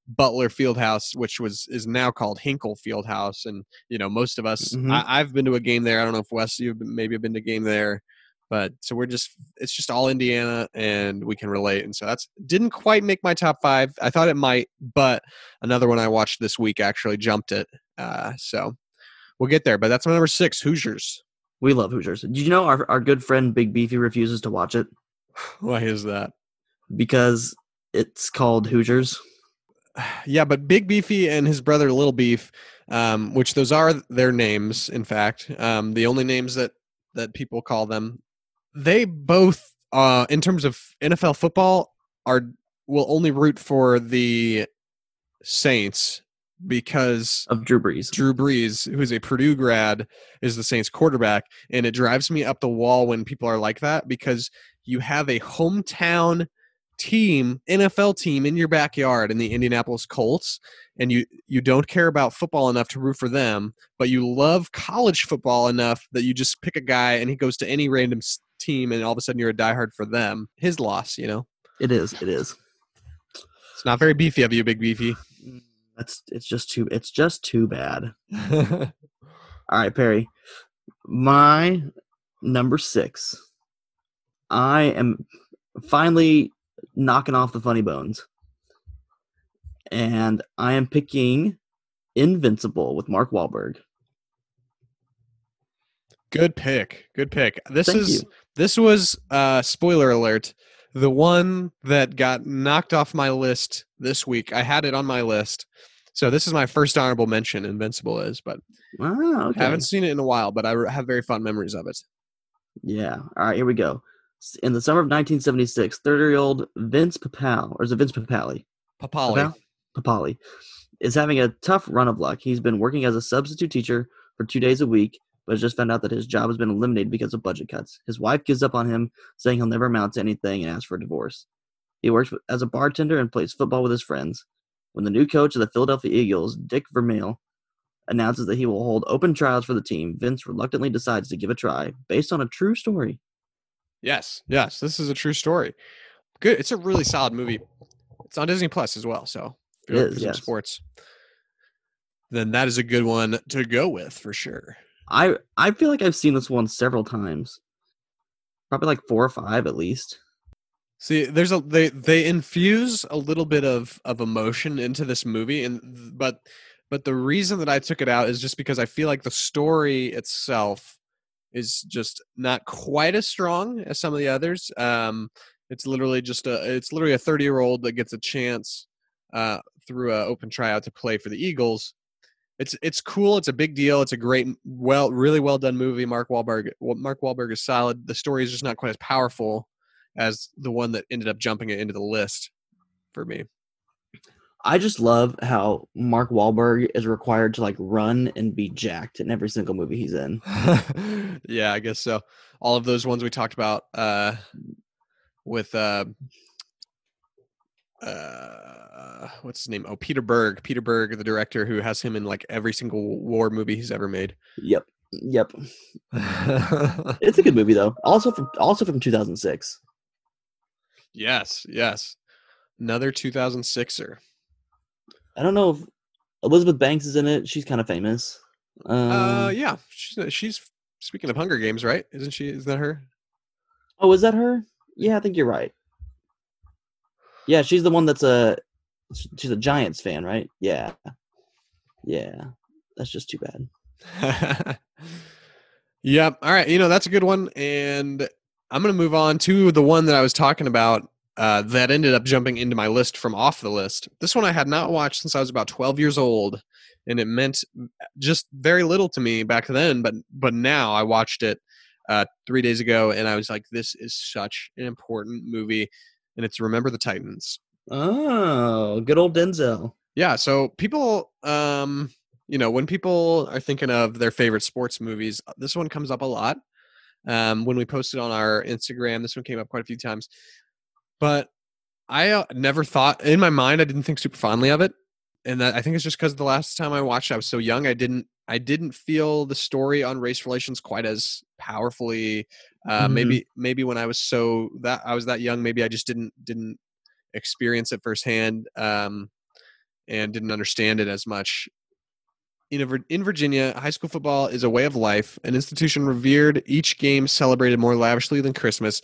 Butler Fieldhouse, which is now called Hinkle Fieldhouse. And, you know, most of us, mm-hmm. I've been to a game there. I don't know if Wes, you've maybe been to a game there. But so we're just, it's just all Indiana and we can relate. And so that's didn't quite make my top five. I thought it might, but another one I watched this week actually jumped it. So we'll get there. But that's my number 6, Hoosiers. We love Hoosiers. Did you know our good friend Big Beefy refuses to watch it? Why is that? Because it's called Hoosiers. Yeah, but Big Beefy and his brother Little Beef, which those are their names, in fact, the only names that people call them. They both, in terms of NFL football, will only root for the Saints because of Drew Brees. Drew Brees, who is a Purdue grad, is the Saints quarterback, and it drives me up the wall when people are like that, because you have a hometown team, NFL team in your backyard in the Indianapolis Colts, and you don't care about football enough to root for them, but you love college football enough that you just pick a guy and he goes to any random team and all of a sudden you're a diehard for them. His loss, you know? It is. It's not very beefy of you, Big Beefy. It's just too bad. All right, Perry. My number 6. I am finally knocking off the funny bones. And I am picking Invincible with Mark Wahlberg. Good pick. This was, spoiler alert, the one that got knocked off my list this week. I had it on my list. So this is my first honorable mention, Invincible is. But wow, okay. I haven't seen it in a while, but I have very fond memories of it. Yeah. All right, here we go. In the summer of 1976, 30-year-old Vince Papale is having a tough run of luck. He's been working as a substitute teacher for 2 days a week, but has just found out that his job has been eliminated because of budget cuts. His wife gives up on him, saying he'll never amount to anything, and asks for a divorce. He works as a bartender and plays football with his friends. When the new coach of the Philadelphia Eagles, Dick Vermeil, announces that he will hold open trials for the team, Vince reluctantly decides to give a try, based on a true story. Yes, this is a true story. Good. It's a really solid movie. It's on Disney Plus as well, so if you're looking for some sports, then that is a good one to go with for sure. I feel like I've seen this one several times, probably like 4 or 5 at least. See, there's they infuse a little bit of emotion into this movie, but the reason that I took it out is just because I feel like the story itself is just not quite as strong as some of the others. It's literally a 30-year-old that gets a chance through an open tryout to play for the Eagles. It's cool. It's a big deal. It's a great, really well done movie. Mark Wahlberg is solid. The story is just not quite as powerful as the one that ended up jumping it into the list for me. I just love how Mark Wahlberg is required to like run and be jacked in every single movie he's in. Yeah, I guess so. All of those ones we talked about with what's his name? Oh, Peter Berg, the director who has him in like every single war movie he's ever made. Yep. It's a good movie though. Also from 2006. Yes. Another 2006er. I don't know if Elizabeth Banks is in it. She's kind of famous. Yeah. She's speaking of Hunger Games, right? Isn't she? Is that her? Oh, is that her? Yeah, I think you're right. Yeah, she's the one that's she's a Giants fan, right? Yeah. That's just too bad. Yep. All right. You know, that's a good one. And I'm going to move on to the one that I was talking about. That ended up jumping into my list from off the list. This one I had not watched since I was about 12 years old, and it meant just very little to me back then, but now I watched it 3 days ago, and I was like, this is such an important movie, and it's Remember the Titans. Oh, good old Denzel. Yeah, so people, you know, when people are thinking of their favorite sports movies, this one comes up a lot. When we posted on our Instagram, this one came up quite a few times. But I never thought, in my mind, I didn't think super fondly of it. And that, I think it's just because the last time I watched it, I was so young, I didn't I didn't feel the story on race relations quite as powerfully. Maybe when I was that young, maybe I just didn't experience it firsthand, and didn't understand it as much. In Virginia, high school football is a way of life, an institution revered, each game celebrated more lavishly than Christmas,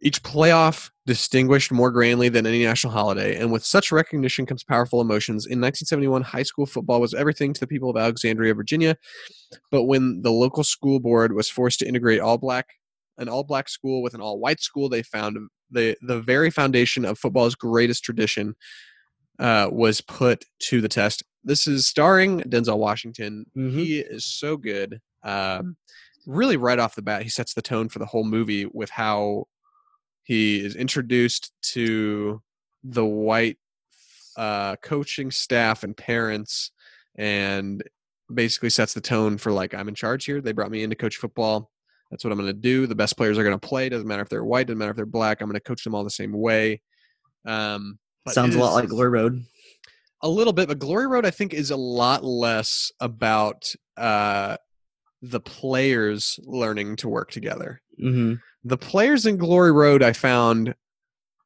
each playoff distinguished more grandly than any national holiday. And with such recognition comes powerful emotions. In 1971, high school football was everything to the people of Alexandria, Virginia. But when the local school board was forced to integrate an all-black school with an all-white school, they found the very foundation of football's greatest tradition was put to the test. This is starring Denzel Washington. Mm-hmm. He is so good. Really right off the bat, he sets the tone for the whole movie with how he is introduced to the white coaching staff and parents, and basically sets the tone for, like, I'm in charge here. They brought me in to coach football. That's what I'm going to do. The best players are going to play. Doesn't matter if they're white. Doesn't matter if they're black. I'm going to coach them all the same way. Sounds a lot like Glory Road. A little bit, but Glory Road, I think, is a lot less about the players learning to work together. Mm-hmm. The players in Glory Road, I found,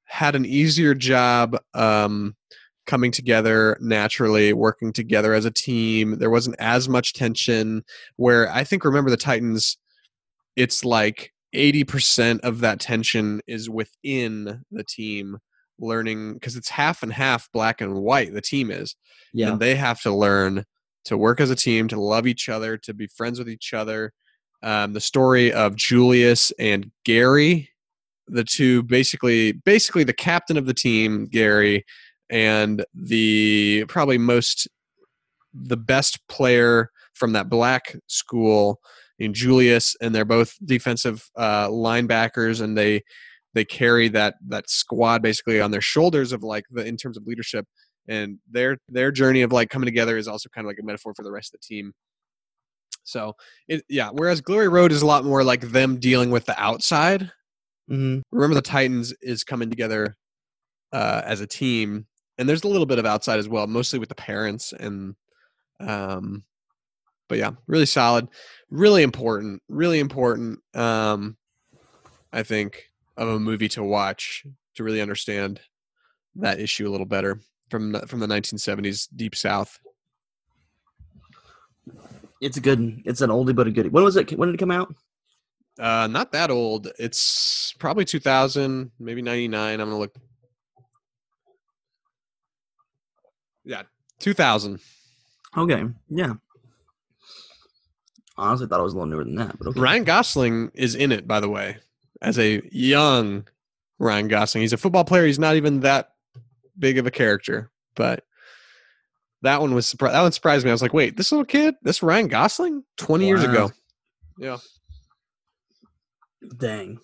had an easier job coming together naturally, working together as a team. There wasn't as much tension, where I think Remember the Titans, it's like 80% of that tension is within the team learning, because it's half and half black and white, the team is. Yeah. And they have to learn to work as a team, to love each other, to be friends with each other. The story of Julius and Gary, the two, basically the captain of the team, Gary, and the best player from that black school in Julius, and they're both defensive linebackers, and they carry that squad basically on their shoulders of, like, in terms of leadership. And their journey of, like, coming together is also kind of like a metaphor for the rest of the team. So, whereas Glory Road is a lot more like them dealing with the outside. Mm-hmm. Remember the Titans is coming together as a team. And there's a little bit of outside as well, mostly with the parents. And but yeah, really solid, really important, I think, of a movie to watch to really understand that issue a little better from the 1970s Deep South. It's an oldie but a goodie. When was it? When did it come out? Not that old. It's probably 2000, maybe 99. I'm gonna look. Yeah, 2000. Okay. Yeah. I honestly thought it was a little newer than that. But okay. Ryan Gosling is in it, by the way, as a young Ryan Gosling. He's a football player. He's not even that big of a character, but that one surprised me. I was like, wait, this little kid, this Ryan Gosling 20 years ago. Yeah. Dang.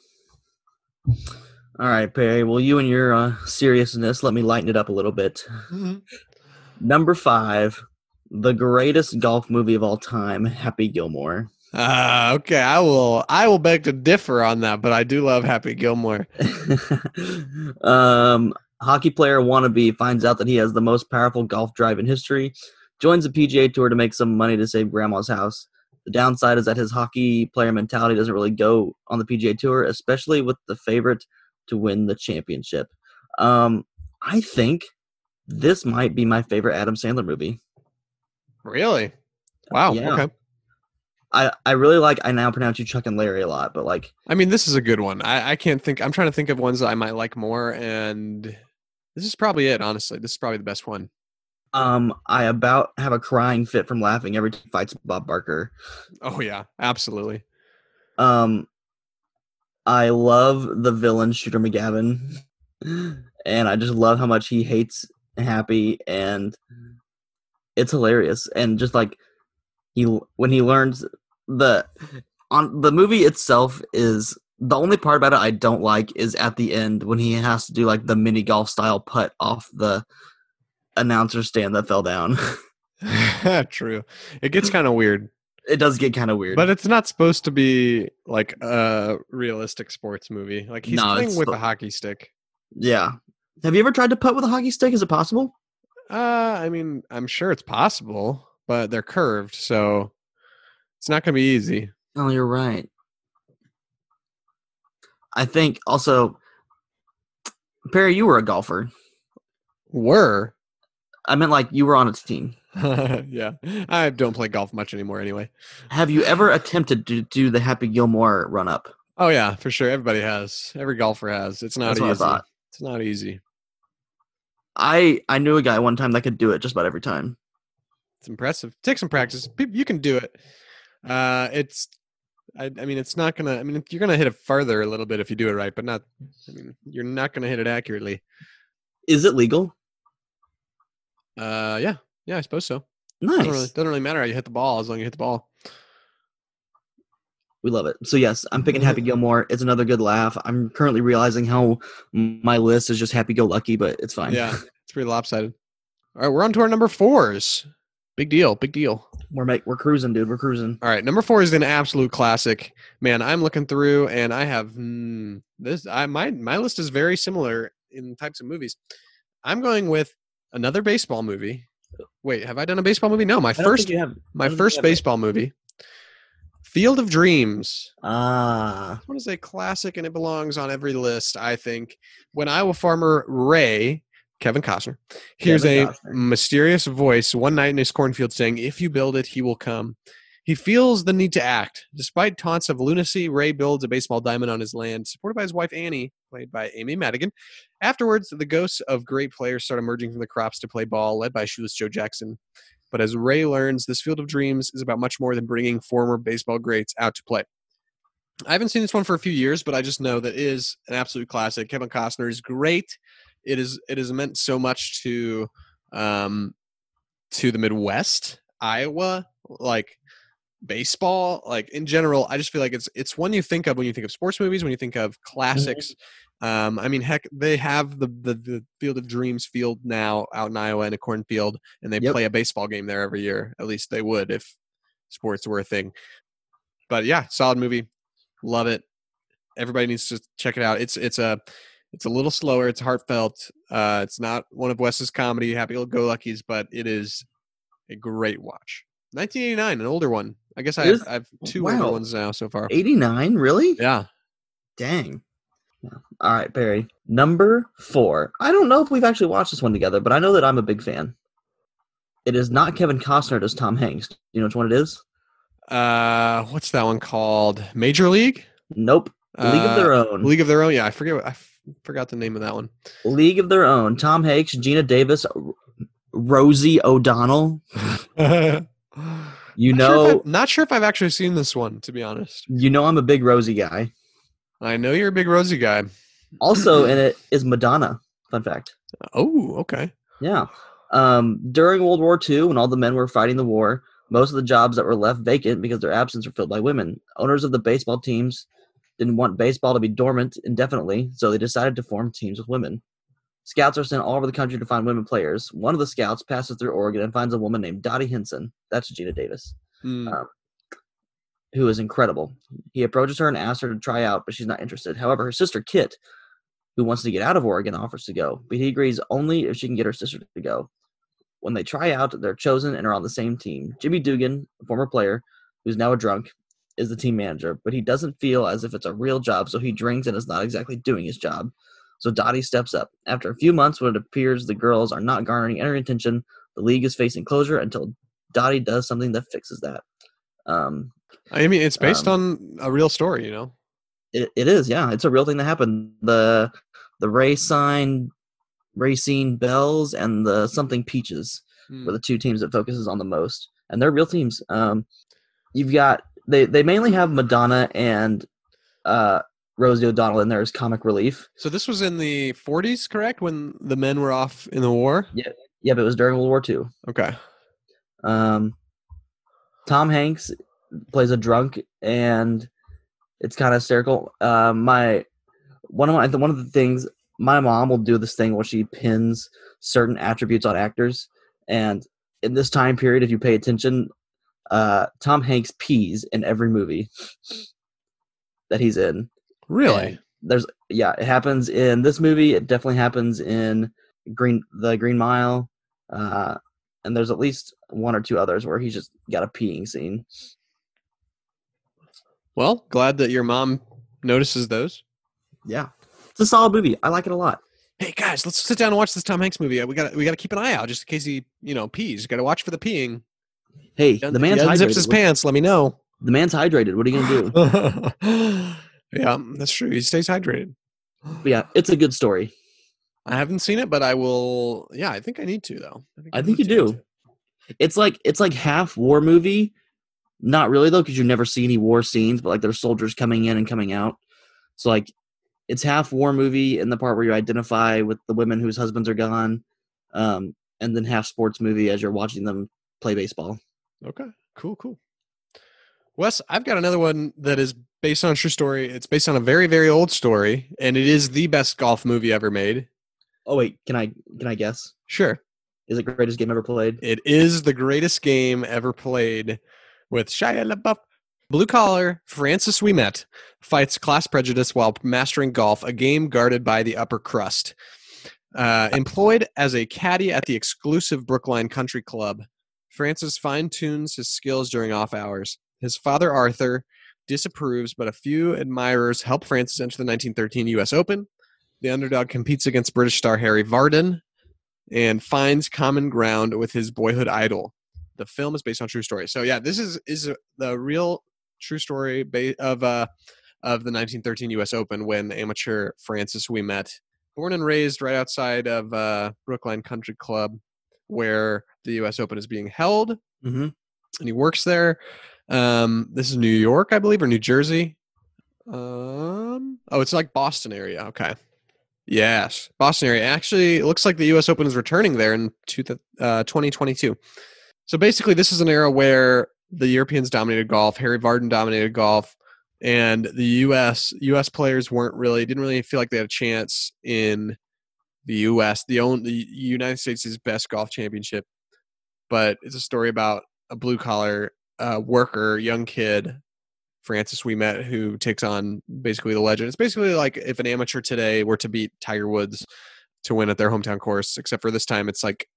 All right, Perry. Well, you and your seriousness, let me lighten it up a little bit. Mm-hmm. Number 5, the greatest golf movie of all time, Happy Gilmore. Okay, I will beg to differ on that, but I do love Happy Gilmore. Hockey player wannabe finds out that he has the most powerful golf drive in history, joins the PGA Tour to make some money to save grandma's house. The downside is that his hockey player mentality doesn't really go on the PGA Tour, especially with the favorite to win the championship. I think this might be my favorite Adam Sandler movie. Really? Wow. Yeah. Okay. I really like, I now pronounce you Chuck and Larry a lot, but like. I mean, this is a good one. I can't think. I'm trying to think of ones that I might like more, and this is probably it, honestly. This is probably the best one. I about have a crying fit from laughing every time he fights Bob Barker. Oh, yeah. Absolutely. I love the villain, Shooter McGavin, and I just love how much he hates Happy, and it's hilarious. And just like. When he learns the movie itself is the only part about it I don't like is at the end when he has to do like the mini golf style putt off the announcer stand that fell down. True. It gets kind of weird. It does get kind of weird. But it's not supposed to be like a realistic sports movie. Like he's playing with a hockey stick. Yeah. Have you ever tried to putt with a hockey stick? Is it possible? I mean, I'm sure it's possible. but they're curved, so it's not going to be easy. Oh, you're right. I think also, Perry, you were a golfer. Were? I meant like you were on a team. Yeah. I don't play golf much anymore anyway. Have you ever attempted to do the Happy Gilmore run-up? Oh, yeah, for sure. Everybody has. Every golfer has. It's not easy. That's what I thought. It's not easy. I knew a guy one time that could do it just about every time. It's impressive. Take some practice. You can do it. It's not going to – I mean, you're going to hit it farther a little bit if you do it right, but not – I mean, you're not going to hit it accurately. Is it legal? Yeah. Yeah, I suppose so. Nice. Doesn't really matter how you hit the ball as long as you hit the ball. We love it. So, yes, I'm picking Happy Gilmore. It's another good laugh. I'm currently realizing how my list is just happy-go-lucky, but it's fine. Yeah, it's pretty lopsided. All right, we're on to our number fours. Big deal. We're cruising, dude. We're cruising. All right, number four is an absolute classic. Man, I'm looking through, and I have this. My list is very similar in types of movies. I'm going with another baseball movie. Wait, have I done a baseball movie? No, my first baseball movie. Field of Dreams. This one is a classic, and it belongs on every list, I think. When Iowa farmer Ray, Kevin Costner, hears a mysterious voice one night in his cornfield saying, "If you build it, he will come." He feels the need to act. Despite taunts of lunacy, Ray builds a baseball diamond on his land, supported by his wife Annie, played by Amy Madigan. Afterwards, the ghosts of great players start emerging from the crops to play ball, led by shoeless Joe Jackson. But as Ray learns, this Field of Dreams is about much more than bringing former baseball greats out to play. I haven't seen this one for a few years, but I just know that it is an absolute classic. Kevin Costner is great. It is meant so much to the Midwest, Iowa, like baseball, like in general. I just feel like it's one you think of when you think of sports movies, when you think of classics. I mean, heck, they have the Field of Dreams field now out in Iowa in a cornfield, and they play a baseball game there every year. At least they would if sports were a thing. But yeah, solid movie. Love it. Everybody needs to check it out. It's a little slower. It's heartfelt. It's not one of Wes's comedy happy-go-luckies, but it is a great watch. 1989, an older one. I guess I have two older ones now so far. 89, really? Yeah. Dang. All right, Barry. Number four. I don't know if we've actually watched this one together, but I know that I'm a big fan. It is not Kevin Costner. It is Tom Hanks. Do you know which one it is? What's that one called? Major League? Nope. League of Their Own. League of Their Own. Yeah, I forgot the name of that one. League of Their Own. Tom Hanks, Gina Davis, Rosie O'Donnell. You know, not sure if I've actually seen this one, to be honest. You know, I'm a big Rosie guy. I know you're a big Rosie guy. Also in it is Madonna. Fun fact. Oh, okay. Yeah. During World War II, when all the men were fighting the war, most of the jobs that were left vacant because their absence were filled by women. Owners of the baseball teams didn't want baseball to be dormant indefinitely, so they decided to form teams with women. Scouts are sent all over the country to find women players. One of the scouts passes through Oregon and finds a woman named Dottie Henson. That's Gina Davis, who is incredible. He approaches her and asks her to try out, but she's not interested. However, her sister, Kit, who wants to get out of Oregon, offers to go, but he agrees only if she can get her sister to go. When they try out, they're chosen and are on the same team. Jimmy Dugan, a former player, who's now a drunk, is the team manager, but he doesn't feel as if it's a real job, so he drinks and is not exactly doing his job. So Dottie steps up. After a few months, when it appears the girls are not garnering any attention, the league is facing closure until Dottie does something that fixes that. I mean, it's based on a real story, you know? It is, yeah. It's a real thing that happened. The Racine Bells and the something Peaches were the two teams that focuses on the most. And they're real teams. You've got – they mainly have Madonna and Rosie O'Donnell in there as comic relief. So this was in the 40s, correct? When the men were off in the war? Yeah, but it was during World War II. Okay. Tom Hanks plays a drunk, and it's kind of hysterical. One of the things, my mom will do this thing where she pins certain attributes on actors, and in this time period, if you pay attention, Tom Hanks pees in every movie that he's in. Really? And it happens in this movie. It definitely happens in The Green Mile. and there's at least one or two others where he's just got a peeing scene. Well, glad that your mom notices those. Yeah. It's a solid movie. I like it a lot. Hey, guys, let's sit down and watch this Tom Hanks movie. We gotta keep an eye out just in case he, pees. Got to watch for the peeing. Hey, the man's hydrated. He unzips his pants. Let me know. The man's hydrated. What are you going to do? Yeah, that's true. He stays hydrated. But yeah, it's a good story. I haven't seen it, but I will. Yeah, I think I need to, though. I think you do. It's like half war movie. Not really, though, because you never see any war scenes, but, there's soldiers coming in and coming out. So, it's half war movie in the part where you identify with the women whose husbands are gone, and then half sports movie as you're watching them play baseball. Okay, cool. Wes, I've got another one that is based on a true story. It's based on a very, very old story, and it is the best golf movie ever made. Oh, wait, can I guess? Sure. Is it the greatest game ever played? It is the greatest game ever played. With Shia LaBeouf, blue-collar Francis Ouimet fights class prejudice while mastering golf, a game guarded by the upper crust. Employed as a caddy at the exclusive Brookline Country Club, Francis fine-tunes his skills during off hours. His father, Arthur, disapproves, but a few admirers help Francis enter the 1913 U.S. Open. The underdog competes against British star Harry Vardon and finds common ground with his boyhood idol. The film is based on true story. So yeah, this is the real true story of the 1913 U.S. Open when the amateur Francis Ouimet, born and raised right outside of Brookline Country Club, where the U.S. Open is being held, and he works there. This is New York, I believe, or New Jersey. It's Boston area. Okay. Yes, Boston area. Actually, it looks like the U.S. Open is returning there in 2022. So basically, this is an era where the Europeans dominated golf, Harry Vardon dominated golf, and the U.S. players didn't really feel like they had a chance in the U.S. The United States' best golf championship. But it's a story about a blue-collar worker, young kid, Francis Ouimet, who takes on basically the legend. It's basically like if an amateur today were to beat Tiger Woods to win at their hometown course, except for this time it's it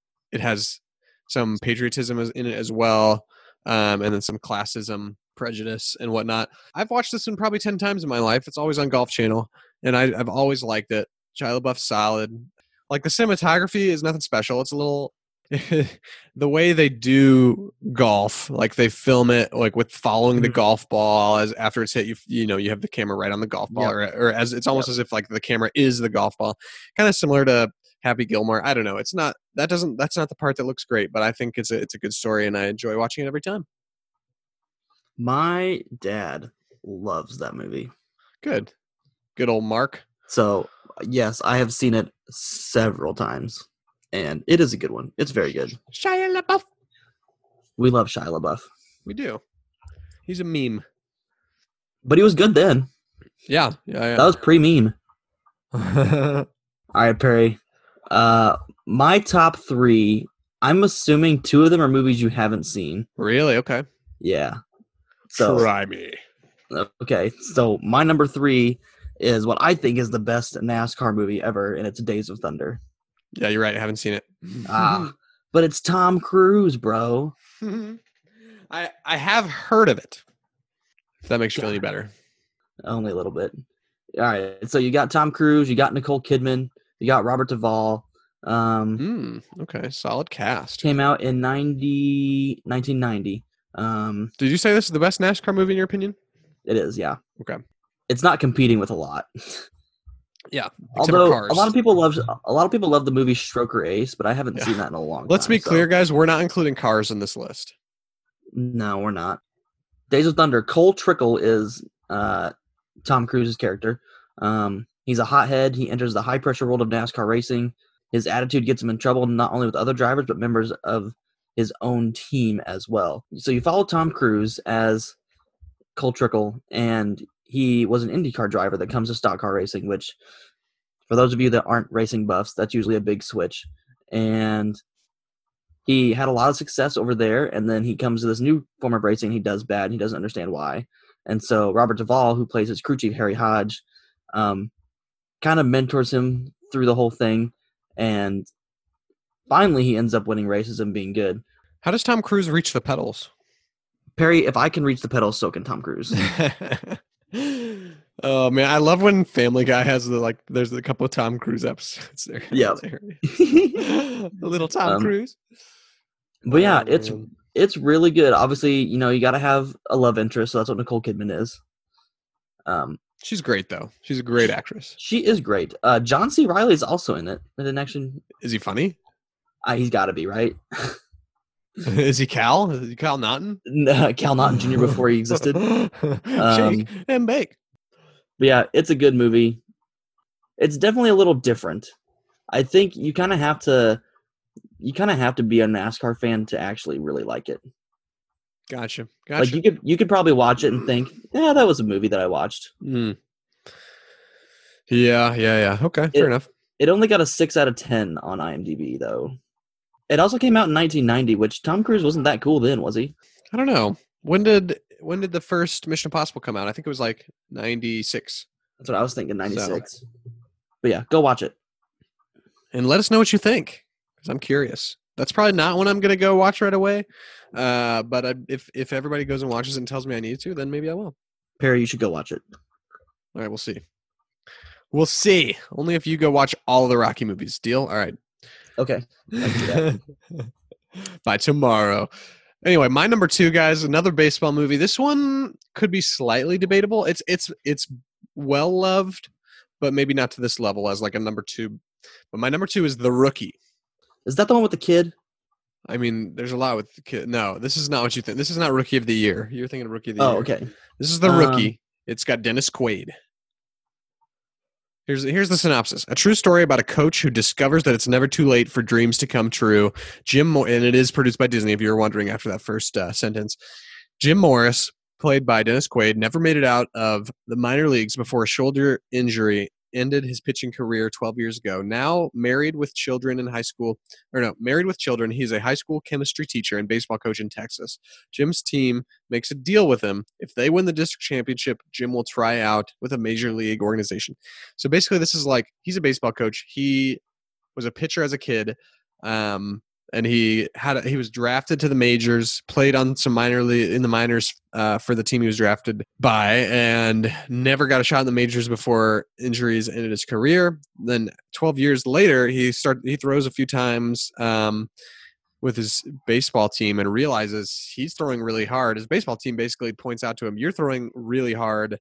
has some patriotism is in it as well, and then some classism, prejudice, and whatnot. I've watched this one probably 10 times in my life. It's always on Golf Channel, and I've always liked it. Shia LaBeouf's solid. The cinematography is nothing special. It's a little... the way they do golf, they film it, with following the golf ball as after it's hit, you have the camera right on the golf ball, yep. or as it's almost as if the camera is the golf ball. Kind of similar to Happy Gilmore. I don't know. That's not the part that looks great, but I think it's a good story and I enjoy watching it every time. My dad loves that movie. Good old Mark. So yes, I have seen it several times and it is a good one. It's very good. Shia LaBeouf. We love Shia LaBeouf. We do. He's a meme. But he was good then. Yeah. That was pre-meme. All right, Perry. My top three, I'm assuming two of them are movies you haven't seen. Really? Okay. Yeah. So, try me. Okay. So my number three is what I think is the best NASCAR movie ever, and it's Days of Thunder. Yeah, you're right. I haven't seen it. But it's Tom Cruise, bro. I have heard of it. If that makes you feel any better. Only a little bit. All right. So you got Tom Cruise. You got Nicole Kidman. You got Robert Duvall. Okay, solid cast. Came out in 1990. Did you say this is the best NASCAR movie in your opinion? It is, yeah. Okay. It's not competing with a lot. Yeah. Although cars. a lot of people love the movie Stroker Ace, but I haven't seen that in a long time. Let's be clear, guys, we're not including Cars in this list. No, we're not. Days of Thunder. Cole Trickle is Tom Cruise's character. He's a hothead. He enters the high-pressure world of NASCAR racing. His attitude gets him in trouble, not only with other drivers, but members of his own team as well. So you follow Tom Cruise as Cole Trickle, and he was an IndyCar driver that comes to stock car racing, which, for those of you that aren't racing buffs, that's usually a big switch. And he had a lot of success over there, and then he comes to this new form of racing. He does bad, and he doesn't understand why. And so Robert Duvall, who plays his crew chief, Harry Hodge, kind of mentors him through the whole thing. And Finally, he ends up winning races and being good. How does Tom Cruise reach the pedals? Perry, if I can reach the pedals, so can Tom Cruise. Oh, man, I love when Family Guy has the, like, there's a couple of Tom Cruise episodes there. Yeah. A little Tom Cruise. But yeah, it's really good. Obviously, you know, you got to have a love interest. So that's what Nicole Kidman is. She's great, though. She's a great actress. She is great. John C. Reilly is also in it. In an action. Is he funny? He's got to be, right? Is he Cal? Is he Cal Naughton? Cal Naughton Jr. before he existed. Shake and bake. But yeah, it's a good movie. It's definitely a little different. I think you kind of have to. You kind of have to be a NASCAR fan to actually really like it. Gotcha. Like you could probably watch it and think, yeah, that was a movie that I watched. Mm. Yeah. Okay, fair enough. It only got a 6 out of 10 on IMDb, though. It also came out in 1990, which Tom Cruise wasn't that cool then, was he? I don't know. When did the first Mission Impossible come out? I think it was like 96. That's what I was thinking, 96. So. But yeah, go watch it. And let us know what you think. I'm curious. That's probably not one I'm going to go watch right away. But if everybody goes and watches it and tells me I need to, then maybe I will. Perry, you should go watch it. All right, we'll see. We'll see. Only if you go watch all of the Rocky movies. Deal? All right. Okay. By tomorrow. Anyway, my number 2, guys, another baseball movie. This one could be slightly debatable. It's well-loved, but maybe not to this level as like a number 2. But my number 2 is The Rookie. Is that the one with the kid? I mean, there's a lot with the kid. No, this is not what you think. This is not Rookie of the Year. You're thinking of Rookie of the Year. Oh, okay. This is The Rookie. It's got Dennis Quaid. Here's the synopsis. A true story about a coach who discovers that it's never too late for dreams to come true. And it is produced by Disney, if you were wondering after that first sentence. Jim Morris, played by Dennis Quaid, never made it out of the minor leagues before a shoulder injury ended his pitching career 12 years ago. Now married with children, he's a high school chemistry teacher and baseball coach in Texas. Jim's team makes a deal with him. If they win the district championship, Jim will try out with a major league organization. So basically this is like, he's a baseball coach. He was a pitcher as a kid. And he was drafted to the majors, played on some in the minors for the team he was drafted by, and never got a shot in the majors before injuries ended his career. Then 12 years later, he throws a few times with his baseball team and realizes he's throwing really hard. His baseball team basically points out to him, "You're throwing really hard.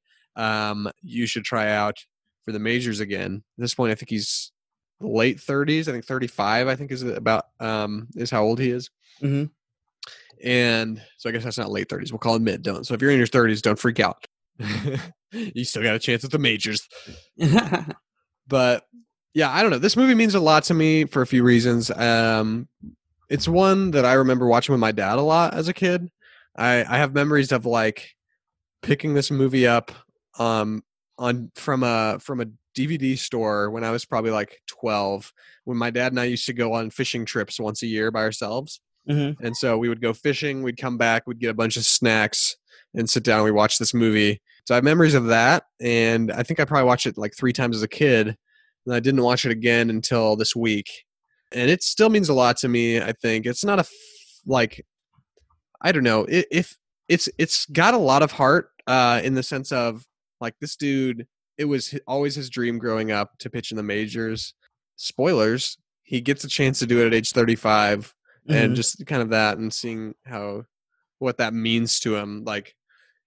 You should try out for the majors again." At this point, I think he's late 30s. I think 35, I think, is about is how old he is. Mm-hmm. And so I guess that's not late 30s. We'll call it mid. Don't. So if you're in your 30s, don't freak out. You still got a chance at the majors. But yeah, I don't know. This movie means a lot to me for a few reasons. It's one that I remember watching with my dad a lot as a kid. I have memories of like picking this movie up from a DVD store when I was probably like 12, when my dad and I used to go on fishing trips once a year by ourselves. Mm-hmm. And so we would go fishing, we'd come back, we'd get a bunch of snacks and sit down and we watch this movie. So I have memories of that. And I think I probably watched it like 3 times as a kid, and I didn't watch it again until this week. And it still means a lot to me. I think it's not I don't know if it's got a lot of heart in the sense of like this dude, it was always his dream growing up to pitch in the majors. Spoilers, he gets a chance to do it at age 35. Mm-hmm. And just kind of that and seeing what that means to him. Like,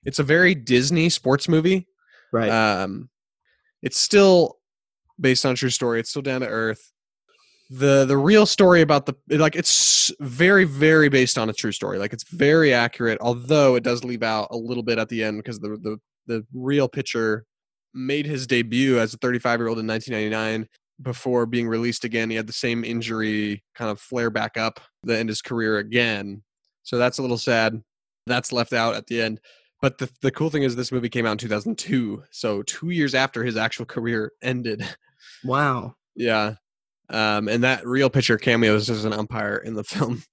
it's a very Disney sports movie. Right. It's still based on a true story. It's still down to earth. The real story about it's very, very based on a true story. Like, it's very accurate, although it does leave out a little bit at the end because the real pitcher made his debut as a 35-year-old in 1999 before being released again. He had the same injury kind of flare back up the end of his career again. So that's a little sad. That's left out at the end. But the cool thing is this movie came out in 2002. So 2 years after his actual career ended. Wow. Yeah. And that real pitcher cameos as an umpire in the film.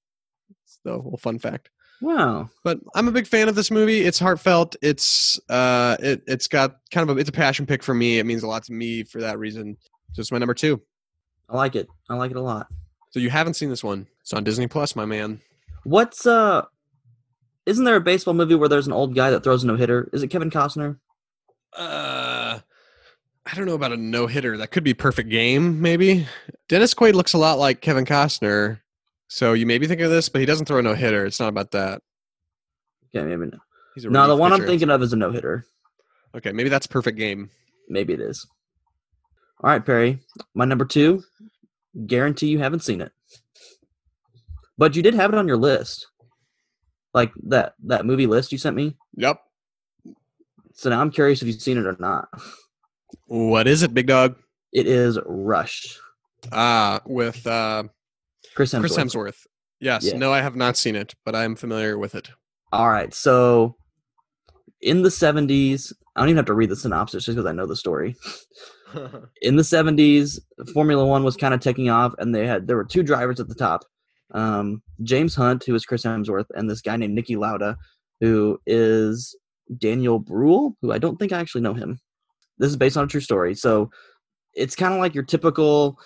So, well, fun fact. Wow. But I'm a big fan of this movie. It's heartfelt. It's it's got kind of it's a passion pick for me. It means a lot to me for that reason. So it's my number 2. I like it. I like it a lot. So you haven't seen this one. It's on Disney Plus, my man. What's isn't there a baseball movie where there's an old guy that throws a no-hitter? Is it Kevin Costner? I don't know about a no-hitter. That could be Perfect Game, maybe. Dennis Quaid looks a lot like Kevin Costner, so you maybe think of this, but he doesn't throw a no-hitter. It's not about that. Okay, maybe not. No, the one pitcher I'm thinking of is a no-hitter. Okay, maybe that's Perfect Game. Maybe it is. All right, Perry. My number two, guarantee you haven't seen it. But you did have it on your list. Like that movie list you sent me? Yep. So now I'm curious if you've seen it or not. What is it, big dog? It is Rush. With Chris Hemsworth. Chris Hemsworth. Yes. Yeah. No, I have not seen it, but I am familiar with it. All right. So in the 70s, I don't even have to read the synopsis just because I know the story. In the 70s, Formula One was kind of taking off, and there were two drivers at the top. James Hunt, who is Chris Hemsworth, and this guy named Niki Lauda, who is Daniel Bruhl, who I don't think I actually know him. This is based on a true story. So it's kind of like your typical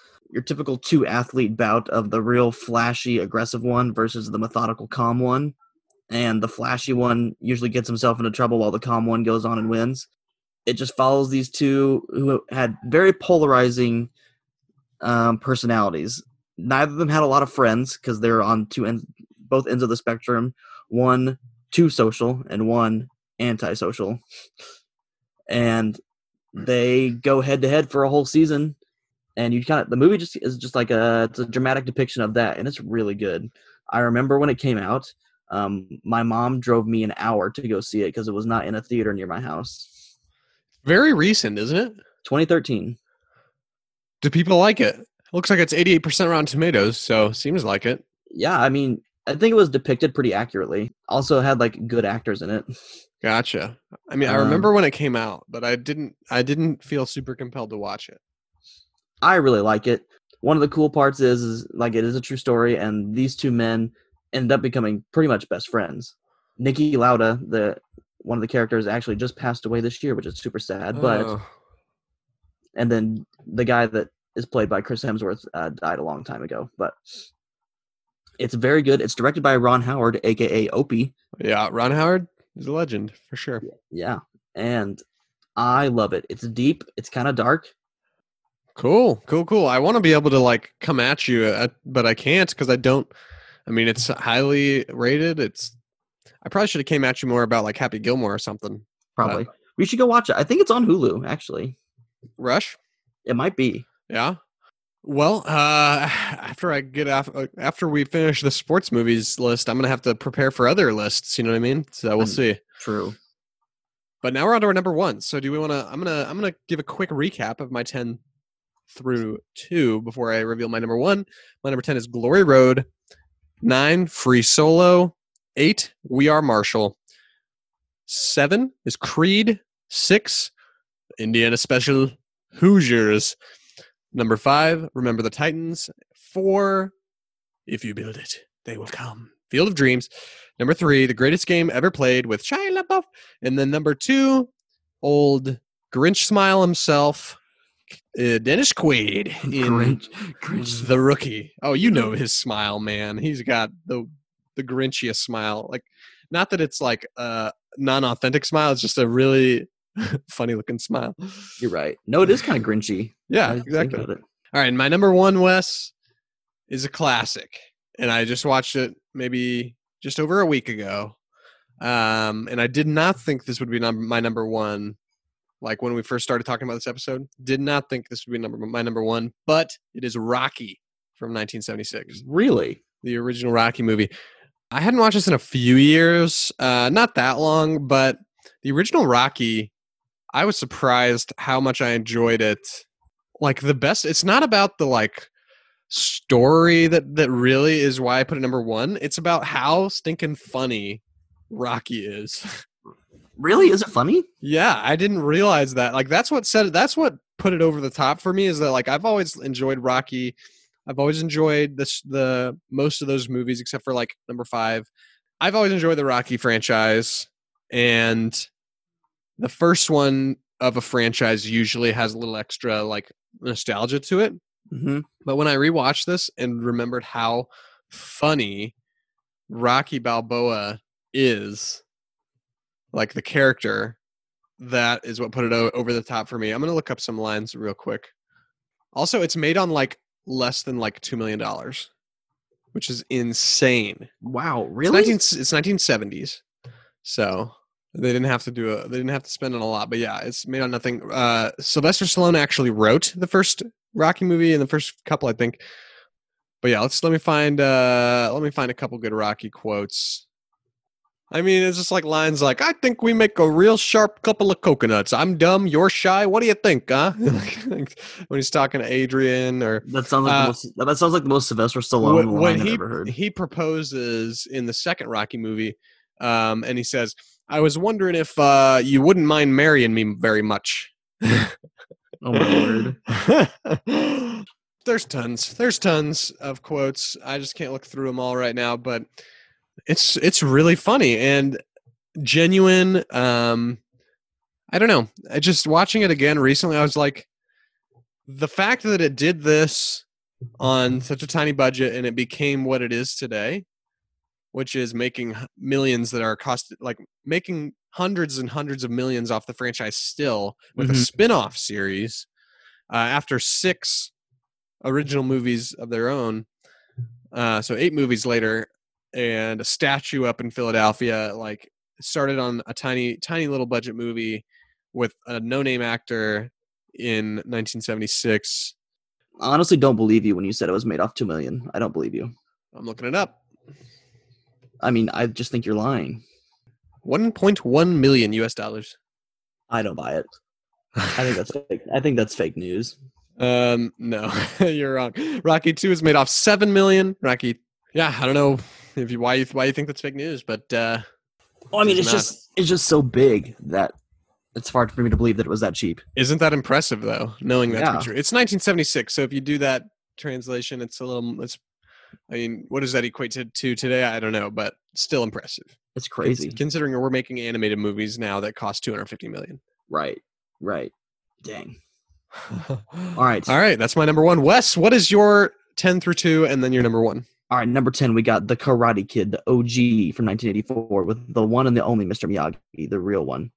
two-athlete bout of the real flashy, aggressive one versus the methodical, calm one. And the flashy one usually gets himself into trouble while the calm one goes on and wins. It just follows these two who had very polarizing personalities. Neither of them had a lot of friends because they're on both ends of the spectrum. One too social and one antisocial. And they go head to head for a whole season, and the movie is just like it's a dramatic depiction of that, and it's really good. I remember when it came out, my mom drove me an hour to go see it because it was not in a theater near my house. Very recent, isn't it? 2013. Do people like it? Looks like it's 88% Rotten Tomatoes, so seems like it. Yeah, I mean, I think it was depicted pretty accurately. Also had good actors in it. Gotcha. I mean, I remember when it came out, but I didn't feel super compelled to watch it. I really like it. One of the cool parts is it is a true story, and these two men end up becoming pretty much best friends. Niki Lauda, one of the characters, actually just passed away this year, which is super sad. Oh. But and then the guy that is played by Chris Hemsworth died a long time ago. But it's very good. It's directed by Ron Howard, aka Opie. Yeah, Ron Howard. He's a legend, for sure. Yeah, and I love it. It's deep. It's kind of dark. Cool. I want to be able to, come at you, but I can't because I don't. I mean, it's highly rated. I probably should have came at you more about, Happy Gilmore or something. Probably. We should go watch it. I think it's on Hulu, actually. Rush? It might be. Yeah. Well, after we finish the sports movies list, I'm going to have to prepare for other lists. You know what I mean? So we'll see. True. But now we're on to our number one. So do we want to, I'm going to give a quick recap of my 10 through 2 before I reveal my number one. My number 10 is Glory Road, 9, Free Solo, 8, We Are Marshall, 7 is Creed, 6, Indiana Special, Hoosiers, number 5, Remember the Titans. 4, If You Build It, They Will Come, Field of Dreams. Number 3, The Greatest Game Ever Played with Shia LaBeouf. And then number 2, old Grinch Smile himself, Dennis Quaid in Grinch. The Rookie. Oh, you know his smile, man. He's got the Grinchiest smile. Not that it's a non-authentic smile. It's just a really funny looking smile. You're right. No, it is kind of Grinchy. Yeah, exactly. All right, my number one, Wes, is a classic, and I just watched it maybe just over a week ago, and I did not think this would be my number one. When we first started talking about this episode, did not think this would be my number one, but it is Rocky from 1976. Really? The original Rocky movie. I hadn't watched this in a few years, not that long, but the original Rocky, I was surprised how much I enjoyed it. The best, it's not about the story that really is why I put it number one. It's about how stinking funny Rocky is. Really? Is it funny? Yeah, I didn't realize that. That's what put it over the top for me, is that I've always enjoyed Rocky. I've always enjoyed the most of those movies except for number 5. I've always enjoyed the Rocky franchise, and the first one of a franchise usually has a little extra nostalgia to it. Mm-hmm. But when I rewatched this and remembered how funny Rocky Balboa is, like the character, that is what put it over the top for me. I'm going to look up some lines real quick. Also, it's made on like less than like $2 million, which is insane. Wow. Really? It's 1970s. So they didn't have to spend on a lot, but yeah, it's made on nothing. Sylvester Stallone actually wrote the first Rocky movie and the first couple, I think. But yeah, let me find a couple good Rocky quotes. I mean, it's just like lines like, I think we make a real sharp couple of coconuts. I'm dumb. You're shy. What do you think, huh? When he's talking to Adrian or... That sounds like the most Sylvester Stallone line I've ever heard. He proposes in the second Rocky movie, and he says, I was wondering if you wouldn't mind marrying me very much. Oh, my word. There's tons of quotes. I just can't look through them all right now, but... It's really funny and genuine. I don't know. I just watching it again recently, I was like, the fact that it did this on such a tiny budget and it became what it is today, which is making millions that are making hundreds and hundreds of millions off the franchise still with a spin-off series after 6 original movies of their own. So 8 movies later. And a statue up in Philadelphia, like started on a tiny little budget movie with a no-name actor in 1976. I honestly don't believe you when you said it was made off $2 million. I don't believe you. I'm looking it up. I mean, I just think you're lying. $1.1 million. I don't buy it. I think that's fake. I think that's fake news. No, you're wrong. Rocky 2 is made off $7 million. Rocky. Yeah, I don't know. Why you think that's fake news, but I mean, it's just so big that it's hard for me to believe that it was that cheap. Isn't that impressive though, knowing that to be true? It's 1976, so if you do that translation, what does that equate to today? I don't know, but still impressive. It's crazy. Considering we're making animated movies now that cost $250 million. Right. Dang. All right, that's my number one. Wes, what is your 10 through 2 and then your number one? All right, number 10, we got The Karate Kid, the OG from 1984, with the one and the only Mr. Miyagi, the real one.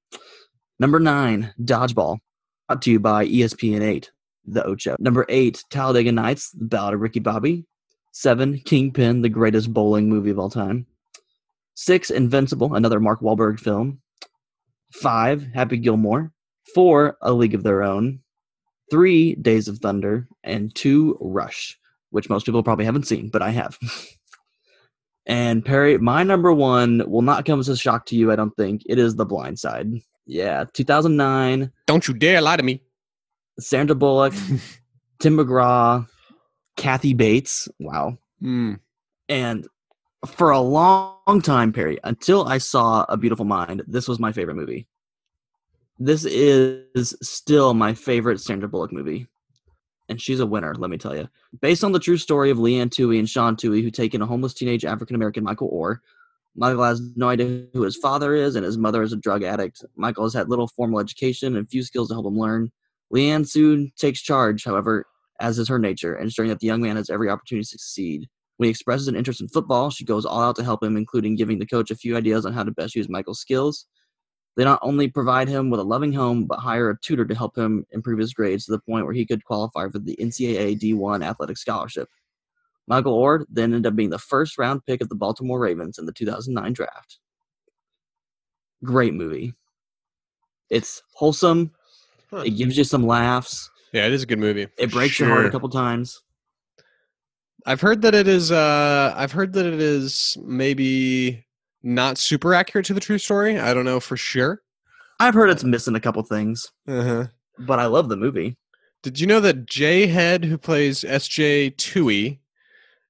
Number 9, Dodgeball, brought to you by ESPN 8, The Ocho. Number 8, Talladega Nights, The Ballad of Ricky Bobby. 7, Kingpin, the greatest bowling movie of all time. 6, Invincible, another Mark Wahlberg film. 5, Happy Gilmore. 4, A League of Their Own. 3, Days of Thunder. And 2, Rush, which most people probably haven't seen, but I have. And Perry, my number one will not come as a shock to you, I don't think. It is The Blind Side. Yeah, 2009. Don't you dare lie to me. Sandra Bullock, Tim McGraw, Kathy Bates. Wow. Mm. And for a long time, Perry, until I saw A Beautiful Mind, this was my favorite movie. This is still my favorite Sandra Bullock movie. And she's a winner, let me tell you. Based on the true story of Leanne Toohey and Sean Toohey, who take in a homeless teenage African-American Michael Orr. Michael has no idea who his father is, and his mother is a drug addict. Michael has had little formal education and few skills to help him learn. Leanne soon takes charge, however, as is her nature, ensuring that the young man has every opportunity to succeed. When he expresses an interest in football, she goes all out to help him, including giving the coach a few ideas on how to best use Michael's skills. They not only provide him with a loving home, but hire a tutor to help him improve his grades to the point where he could qualify for the NCAA D1 athletic scholarship. Michael Orr then ended up being the first round pick of the Baltimore Ravens in the 2009 draft. Great movie. It's wholesome. Huh. It gives you some laughs. Yeah, it is a good movie. It breaks your heart a couple times. I've heard that it is maybe not super accurate to the true story. I don't know for sure. I've heard it's missing a couple things. Uh-huh. But I love the movie. Did you know that Jay Head, who plays S.J. Toohey,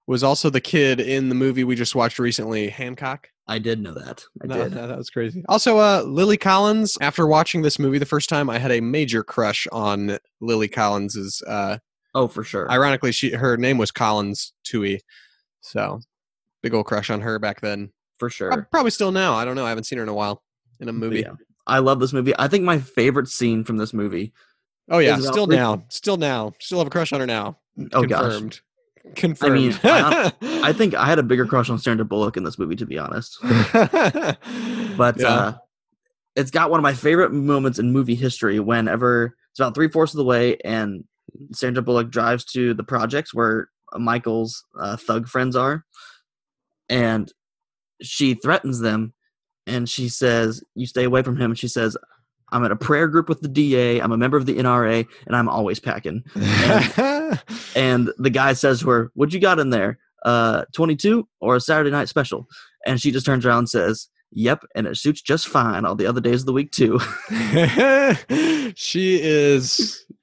was also the kid in the movie we just watched recently, Hancock? I did know that. No, that was crazy. Also, Lily Collins, after watching this movie the first time, I had a major crush on Lily Collins's... oh, for sure. Ironically, her name was Collins Toohey. So, big old crush on her back then. For sure. Probably still now. I don't know. I haven't seen her in a while in a movie. Yeah. I love this movie. I think my favorite scene from this movie Oh yeah, still now, still now, still have a crush on her now. Oh, confirmed. Gosh, confirmed. I mean, I think I had a bigger crush on Sandra Bullock in this movie, to be honest. But yeah. It's got one of my favorite moments in movie history. Whenever it's about 3/4 of the way, and Sandra Bullock drives to the projects where Michael's thug friends are, and she threatens them, and she says, "You stay away from him." And she says, "I'm at a prayer group with the DA. I'm a member of the NRA, and I'm always packing." And the guy says to her, "What you got in there? 22 or a Saturday night special?" And she just turns around and says, "Yep, and it suits just fine all the other days of the week too."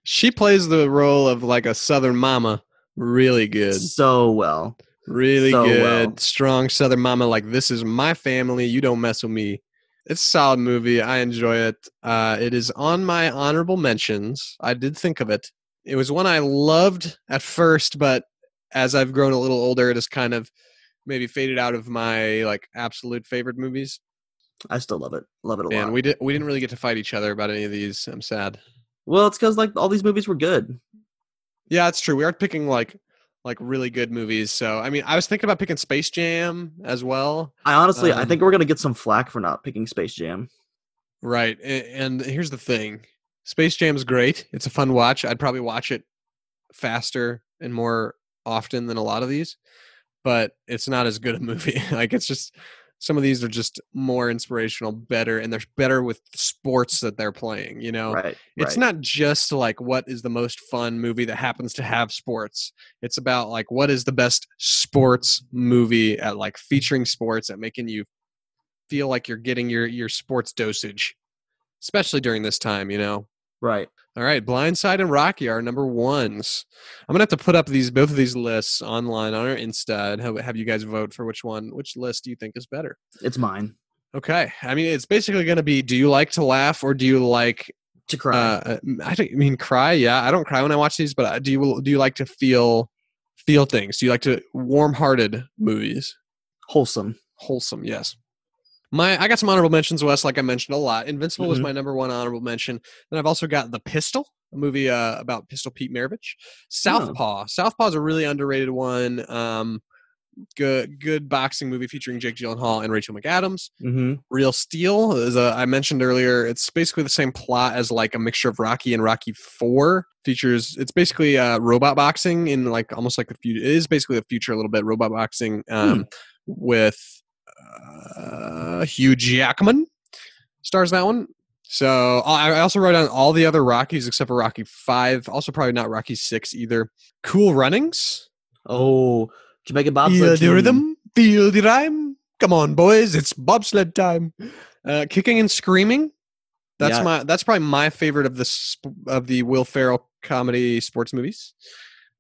She plays the role of like a Southern mama really good. So well. Really so good. Well. Strong Southern mama, like, this is my family, you don't mess with me. It's a solid movie. I enjoy it. It is on my honorable mentions. I did think of it. It was one I loved at first, but as I've grown a little older, it has kind of maybe faded out of my like absolute favorite movies. I still love it. Love it a lot. And we didn't really get to fight each other about any of these. I'm sad. Well, it's because like all these movies were good. Yeah, it's true. We are picking like really good movies. So, I mean, I was thinking about picking Space Jam as well. I honestly, I think we're going to get some flack for not picking Space Jam. Right. And here's the thing. Space Jam's great. It's a fun watch. I'd probably watch it faster and more often than a lot of these, but it's not as good a movie. Like, it's just, some of these are just more inspirational, better, and they're better with sports that they're playing, you know? Right, it's right. Not just like what is the most fun movie that happens to have sports. It's about like what is the best sports movie at like featuring sports and making you feel like you're getting your sports dosage, especially during this time, you know? Right. All right, Blindside and Rocky are number ones. I'm going to have to put up both of these lists online on our Insta and have you guys vote for which list do you think is better. It's mine. Okay. I mean, it's basically going to be, do you like to laugh or do you like to cry? Cry. Yeah. I don't cry when I watch these, but do you like to feel things? Do you like to warm-hearted movies? Wholesome. Yes. I got some honorable mentions, Wes, like I mentioned a lot. Invincible was my number one honorable mention. Then I've also got The Pistol, a movie about Pistol Pete Maravich. Southpaw. Oh. Southpaw is a really underrated one. Good boxing movie featuring Jake Gyllenhaal and Rachel McAdams. Mm-hmm. Real Steel, as I mentioned earlier, it's basically the same plot as like a mixture of Rocky and Rocky 4. It's basically robot boxing in like almost like the future. It is basically the future a little bit. Robot boxing with... Hugh Jackman stars that one. So I also wrote down all the other Rockies except for Rocky 5. Also probably not Rocky 6 either. Cool Runnings. Oh, Jamaican bobsled. Feel the rhythm, feel the rhyme. Come on, boys, it's bobsled time. Kicking and Screaming. That's probably my favorite of the Will Ferrell comedy sports movies.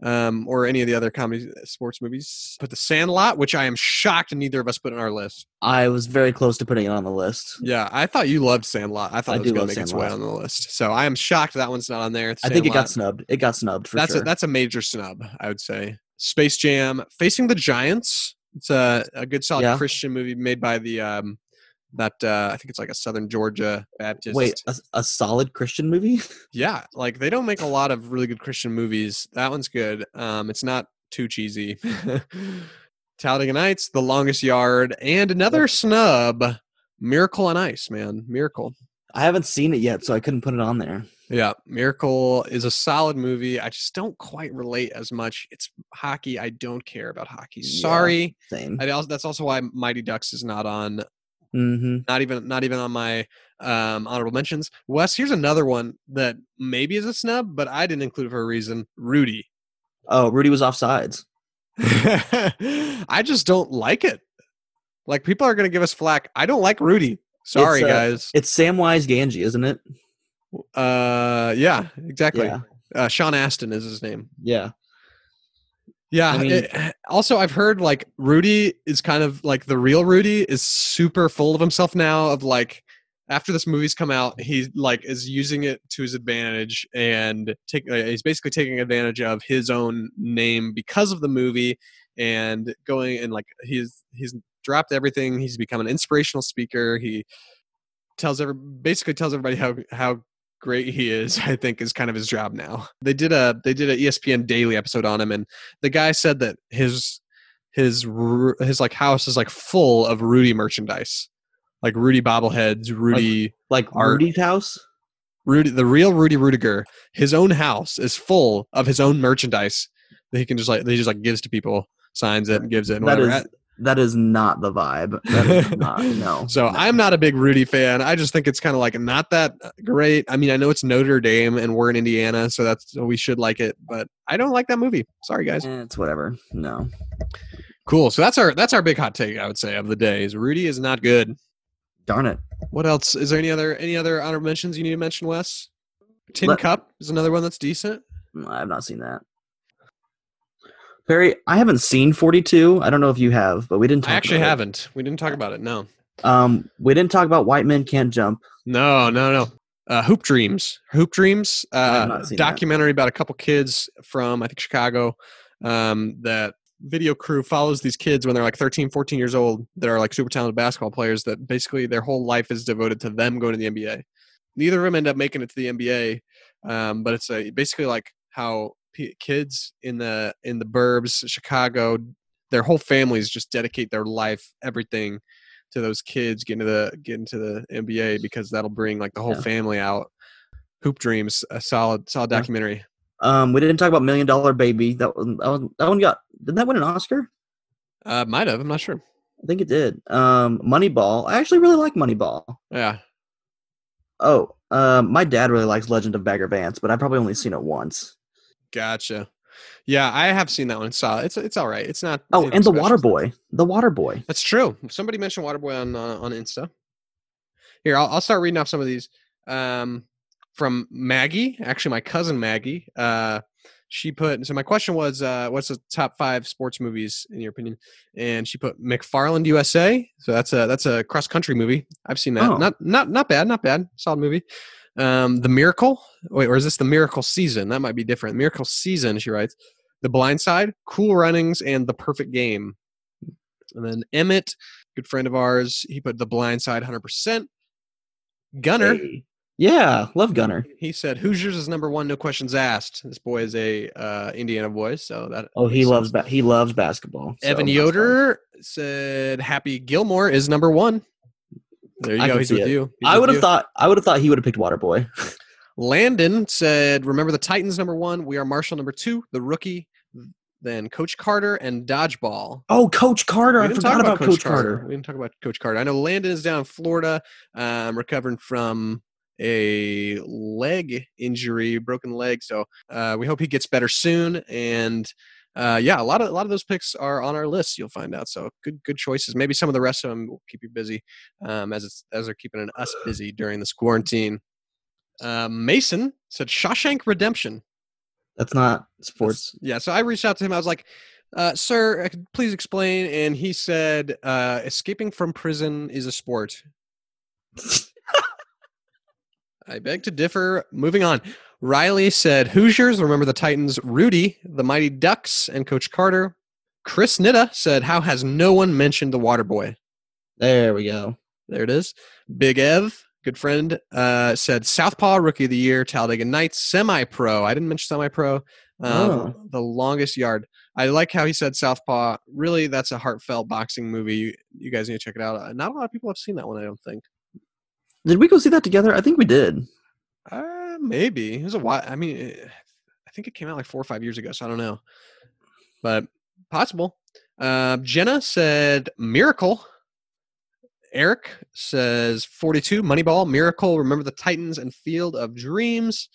Or any of the other comedy sports movies. But The Sandlot, which I am shocked neither of us put on our list. I was very close to putting it on the list. Yeah, I thought you loved Sandlot. I thought it was going to make its way on the list. So I am shocked that one's not on there. I think it got snubbed. It got snubbed for sure. That's a major snub, I would say. Space Jam, Facing the Giants. It's a good solid Christian movie made by the I think it's like a Southern Georgia Baptist. Wait, a solid Christian movie? Yeah, like they don't make a lot of really good Christian movies. That one's good. It's not too cheesy. Talladega Nights, The Longest Yard, and another snub, Miracle on Ice, man. Miracle. I haven't seen it yet, so I couldn't put it on there. Yeah, Miracle is a solid movie. I just don't quite relate as much. It's hockey. I don't care about hockey. Sorry. Yeah, same. That's also why Mighty Ducks is not on. Mm-hmm. Not even on my honorable mentions. Wes, here's another one that maybe is a snub, but I didn't include it for a reason. Rudy. Oh, Rudy was offsides. I just don't like it. Like, people are going to give us flack. I don't like Rudy. Sorry, guys. It's Samwise Gamgee, isn't it? Yeah, exactly. Yeah. Sean Astin is his name. Yeah. Yeah. I mean, also, I've heard like Rudy is kind of like the real Rudy is super full of himself now. Of like, after this movie's come out, he like is using it to his advantage and he's basically taking advantage of his own name because of the movie and going and like he's dropped everything. He's become an inspirational speaker. He basically tells everybody how great he is, I think, is kind of his job now. They did a ESPN Daily episode on him, and the guy said that his like house is like full of Rudy merchandise, like Rudy bobbleheads, Rudy like art. Rudy's house. Rudy, the real Rudy Rudiger, his own house is full of his own merchandise that he can just like that he just like gives to people, signs it, and gives it. And whatever. That is not the vibe. That is not, no. So I'm not a big Rudy fan. I just think it's kind of like not that great. I mean, I know it's Notre Dame and we're in Indiana, so that's we should like it. But I don't like that movie. Sorry, guys. It's whatever. No. Cool. So that's our big hot take, I would say, of the day is Rudy is not good. Darn it. What else? Is there any other honorable mentions you need to mention, Wes? Tin Cup is another one that's decent. I have not seen that. Perry, I haven't seen 42. I don't know if you have, but we didn't talk about it. I actually haven't. We didn't talk about it, no. We didn't talk about White Men Can't Jump. No. Hoop Dreams. Documentary about a couple kids from, I think, Chicago. That video crew follows these kids when they're like 13, 14 years old that are like super talented basketball players that basically their whole life is devoted to them going to the NBA. Neither of them end up making it to the NBA, but it's basically like how kids in the burbs, Chicago, their whole families just dedicate their life, everything to those kids getting to the NBA because that'll bring like the whole family out. Hoop Dreams, a solid documentary. We didn't talk about Million Dollar Baby. That one didn't that win an Oscar? Might have. I'm not sure. I think it did. Moneyball. I actually really like Moneyball. Yeah. Oh, my dad really likes Legend of Bagger Vance, but I've probably only seen it once. Gotcha. Yeah, I have seen that one. It's solid. It's all right. It's not. Oh, and The Waterboy. That's true. Somebody mentioned Waterboy on Insta. Here, I'll start reading off some of these. From Maggie, actually my cousin Maggie. She put. So my question was, what's the top 5 sports movies in your opinion? And she put McFarland USA. So that's a cross country movie. I've seen that. Oh. Not bad. Solid movie. The Miracle. Wait, or is this The Miracle Season? That might be different. Miracle Season, she writes. The Blind Side, Cool Runnings, and The Perfect Game. And then Emmett, good friend of ours, he put The Blind Side 100%. Gunner. Hey. Yeah, love Gunner. He said Hoosiers is number 1, no questions asked. This boy is a Indiana boy, so that. Oh, he loves basketball. Evan Yoder said Happy Gilmore is number 1. There you go. He's with you. I would have thought he would have picked Waterboy. Landon said, "Remember the Titans, number 1. We Are Marshall, number 2. The Rookie, then Coach Carter and Dodgeball." Oh, Coach Carter! I forgot about Coach Carter. We didn't talk about Coach Carter. I know Landon is down in Florida, recovering from a leg injury, broken leg. So we hope he gets better soon. And a lot of those picks are on our list. You'll find out. So good choices. Maybe some of the rest of them will keep you busy, as they're keeping us busy during this quarantine. Mason said Shawshank Redemption. That's not sports. Yeah. So I reached out to him. I was like, "Sir, please explain." And he said, "Escaping from prison is a sport." I beg to differ. Moving on. Riley said Hoosiers, Remember the Titans, Rudy, the Mighty Ducks, and Coach Carter. Chris Nitta said, how has no one mentioned The Waterboy? There we go. There it is. Big Ev, good friend, said Southpaw, Rookie of the Year, Talladega Nights, Semi-Pro. I didn't mention Semi-Pro. The Longest Yard. I like how he said Southpaw. Really, that's a heartfelt boxing movie. You guys need to check it out. Not a lot of people have seen that one, I don't think. Did we go see that together? I think we did. Maybe. It was a while. I mean, I think it came out like 4 or 5 years ago, so I don't know. But possible. Jenna said Miracle. Eric says 42, Moneyball, Miracle, Remember the Titans, and Field of Dreams.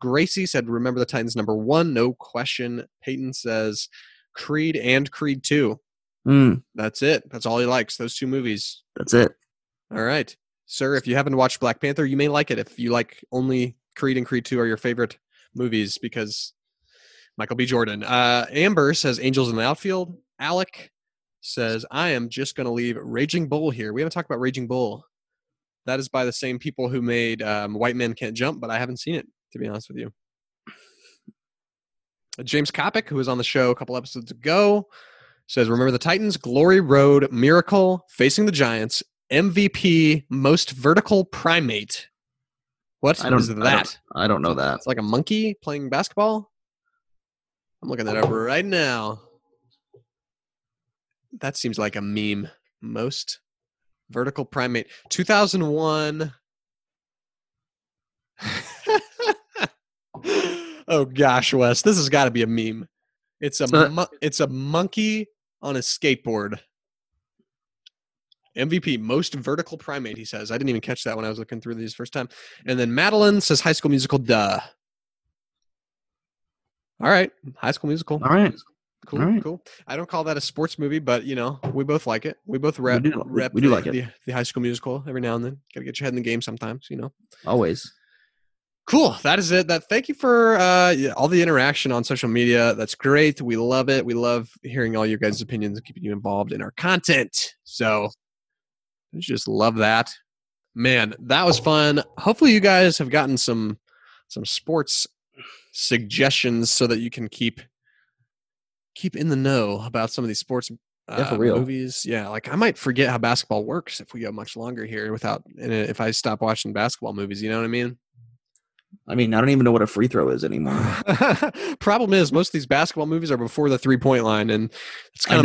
Gracie said Remember the Titans, number 1, no question. Peyton says Creed and Creed 2. That's it. That's all he likes, those 2 movies. That's it. All right. Sir, if you haven't watched Black Panther, you may like it if you like only Creed and Creed 2 are your favorite movies because Michael B. Jordan. Amber says Angels in the Outfield. Alec says, I am just going to leave Raging Bull here. We haven't talked about Raging Bull. That is by the same people who made White Men Can't Jump, but I haven't seen it, to be honest with you. James Kopic, who was on the show a couple episodes ago, says, Remember the Titans, Glory Road, Miracle, Facing the Giants, MVP, Most Vertical Primate. What is that? I don't know that. It's like a monkey playing basketball. I'm looking that up right now. That seems like a meme. Most vertical primate. 2001. Oh gosh, Wes, this has got to be a meme. It's a monkey on a skateboard. MVP, most vertical primate, he says. I didn't even catch that when I was looking through these first time. And then Madeline says High School Musical, duh. All right, High School Musical. All right. Cool, all right. Cool. I don't call that a sports movie, but, you know, we both like it. We both rep the High School Musical every now and then. Got to get your head in the game sometimes, you know. Always. Cool. That is it. Thank you for all the interaction on social media. That's great. We love it. We love hearing all your guys' opinions and keeping you involved in our content. So just love that. Man, that was fun. Hopefully you guys have gotten some sports suggestions so that you can keep in the know about some of these sports movies. Yeah, like I might forget how basketball works if we go much longer here if I stop watching basketball movies, you know what I mean? I mean, I don't even know what a free throw is anymore. Problem is, most of these basketball movies are before the 3-point line, and it's kind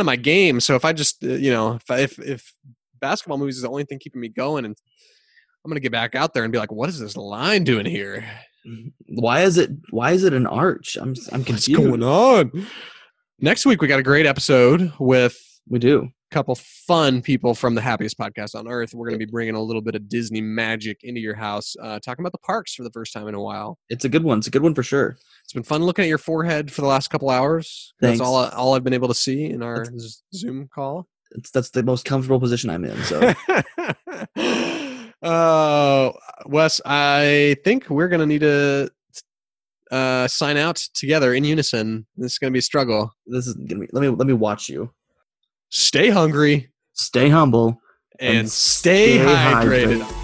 of my game. So if I just, you know, if basketball movies is the only thing keeping me going, and I'm gonna get back out there and be like, what is this line doing here? Why is it an arch? I'm confused. What's going on? Next week we got a great episode with couple fun people from the happiest podcast on earth. We're going to be bringing a little bit of Disney magic into your house, talking about the parks for the first time in a while. It's a good one for sure. It's been fun looking at your forehead for the last couple hours. Thanks. That's all I've been able to see in our Zoom call. That's the most comfortable position I'm in, so. Wes, I think we're going to need to sign out together in unison. This is going to be a struggle. Let me watch you. Stay hungry, stay humble, and stay hydrated.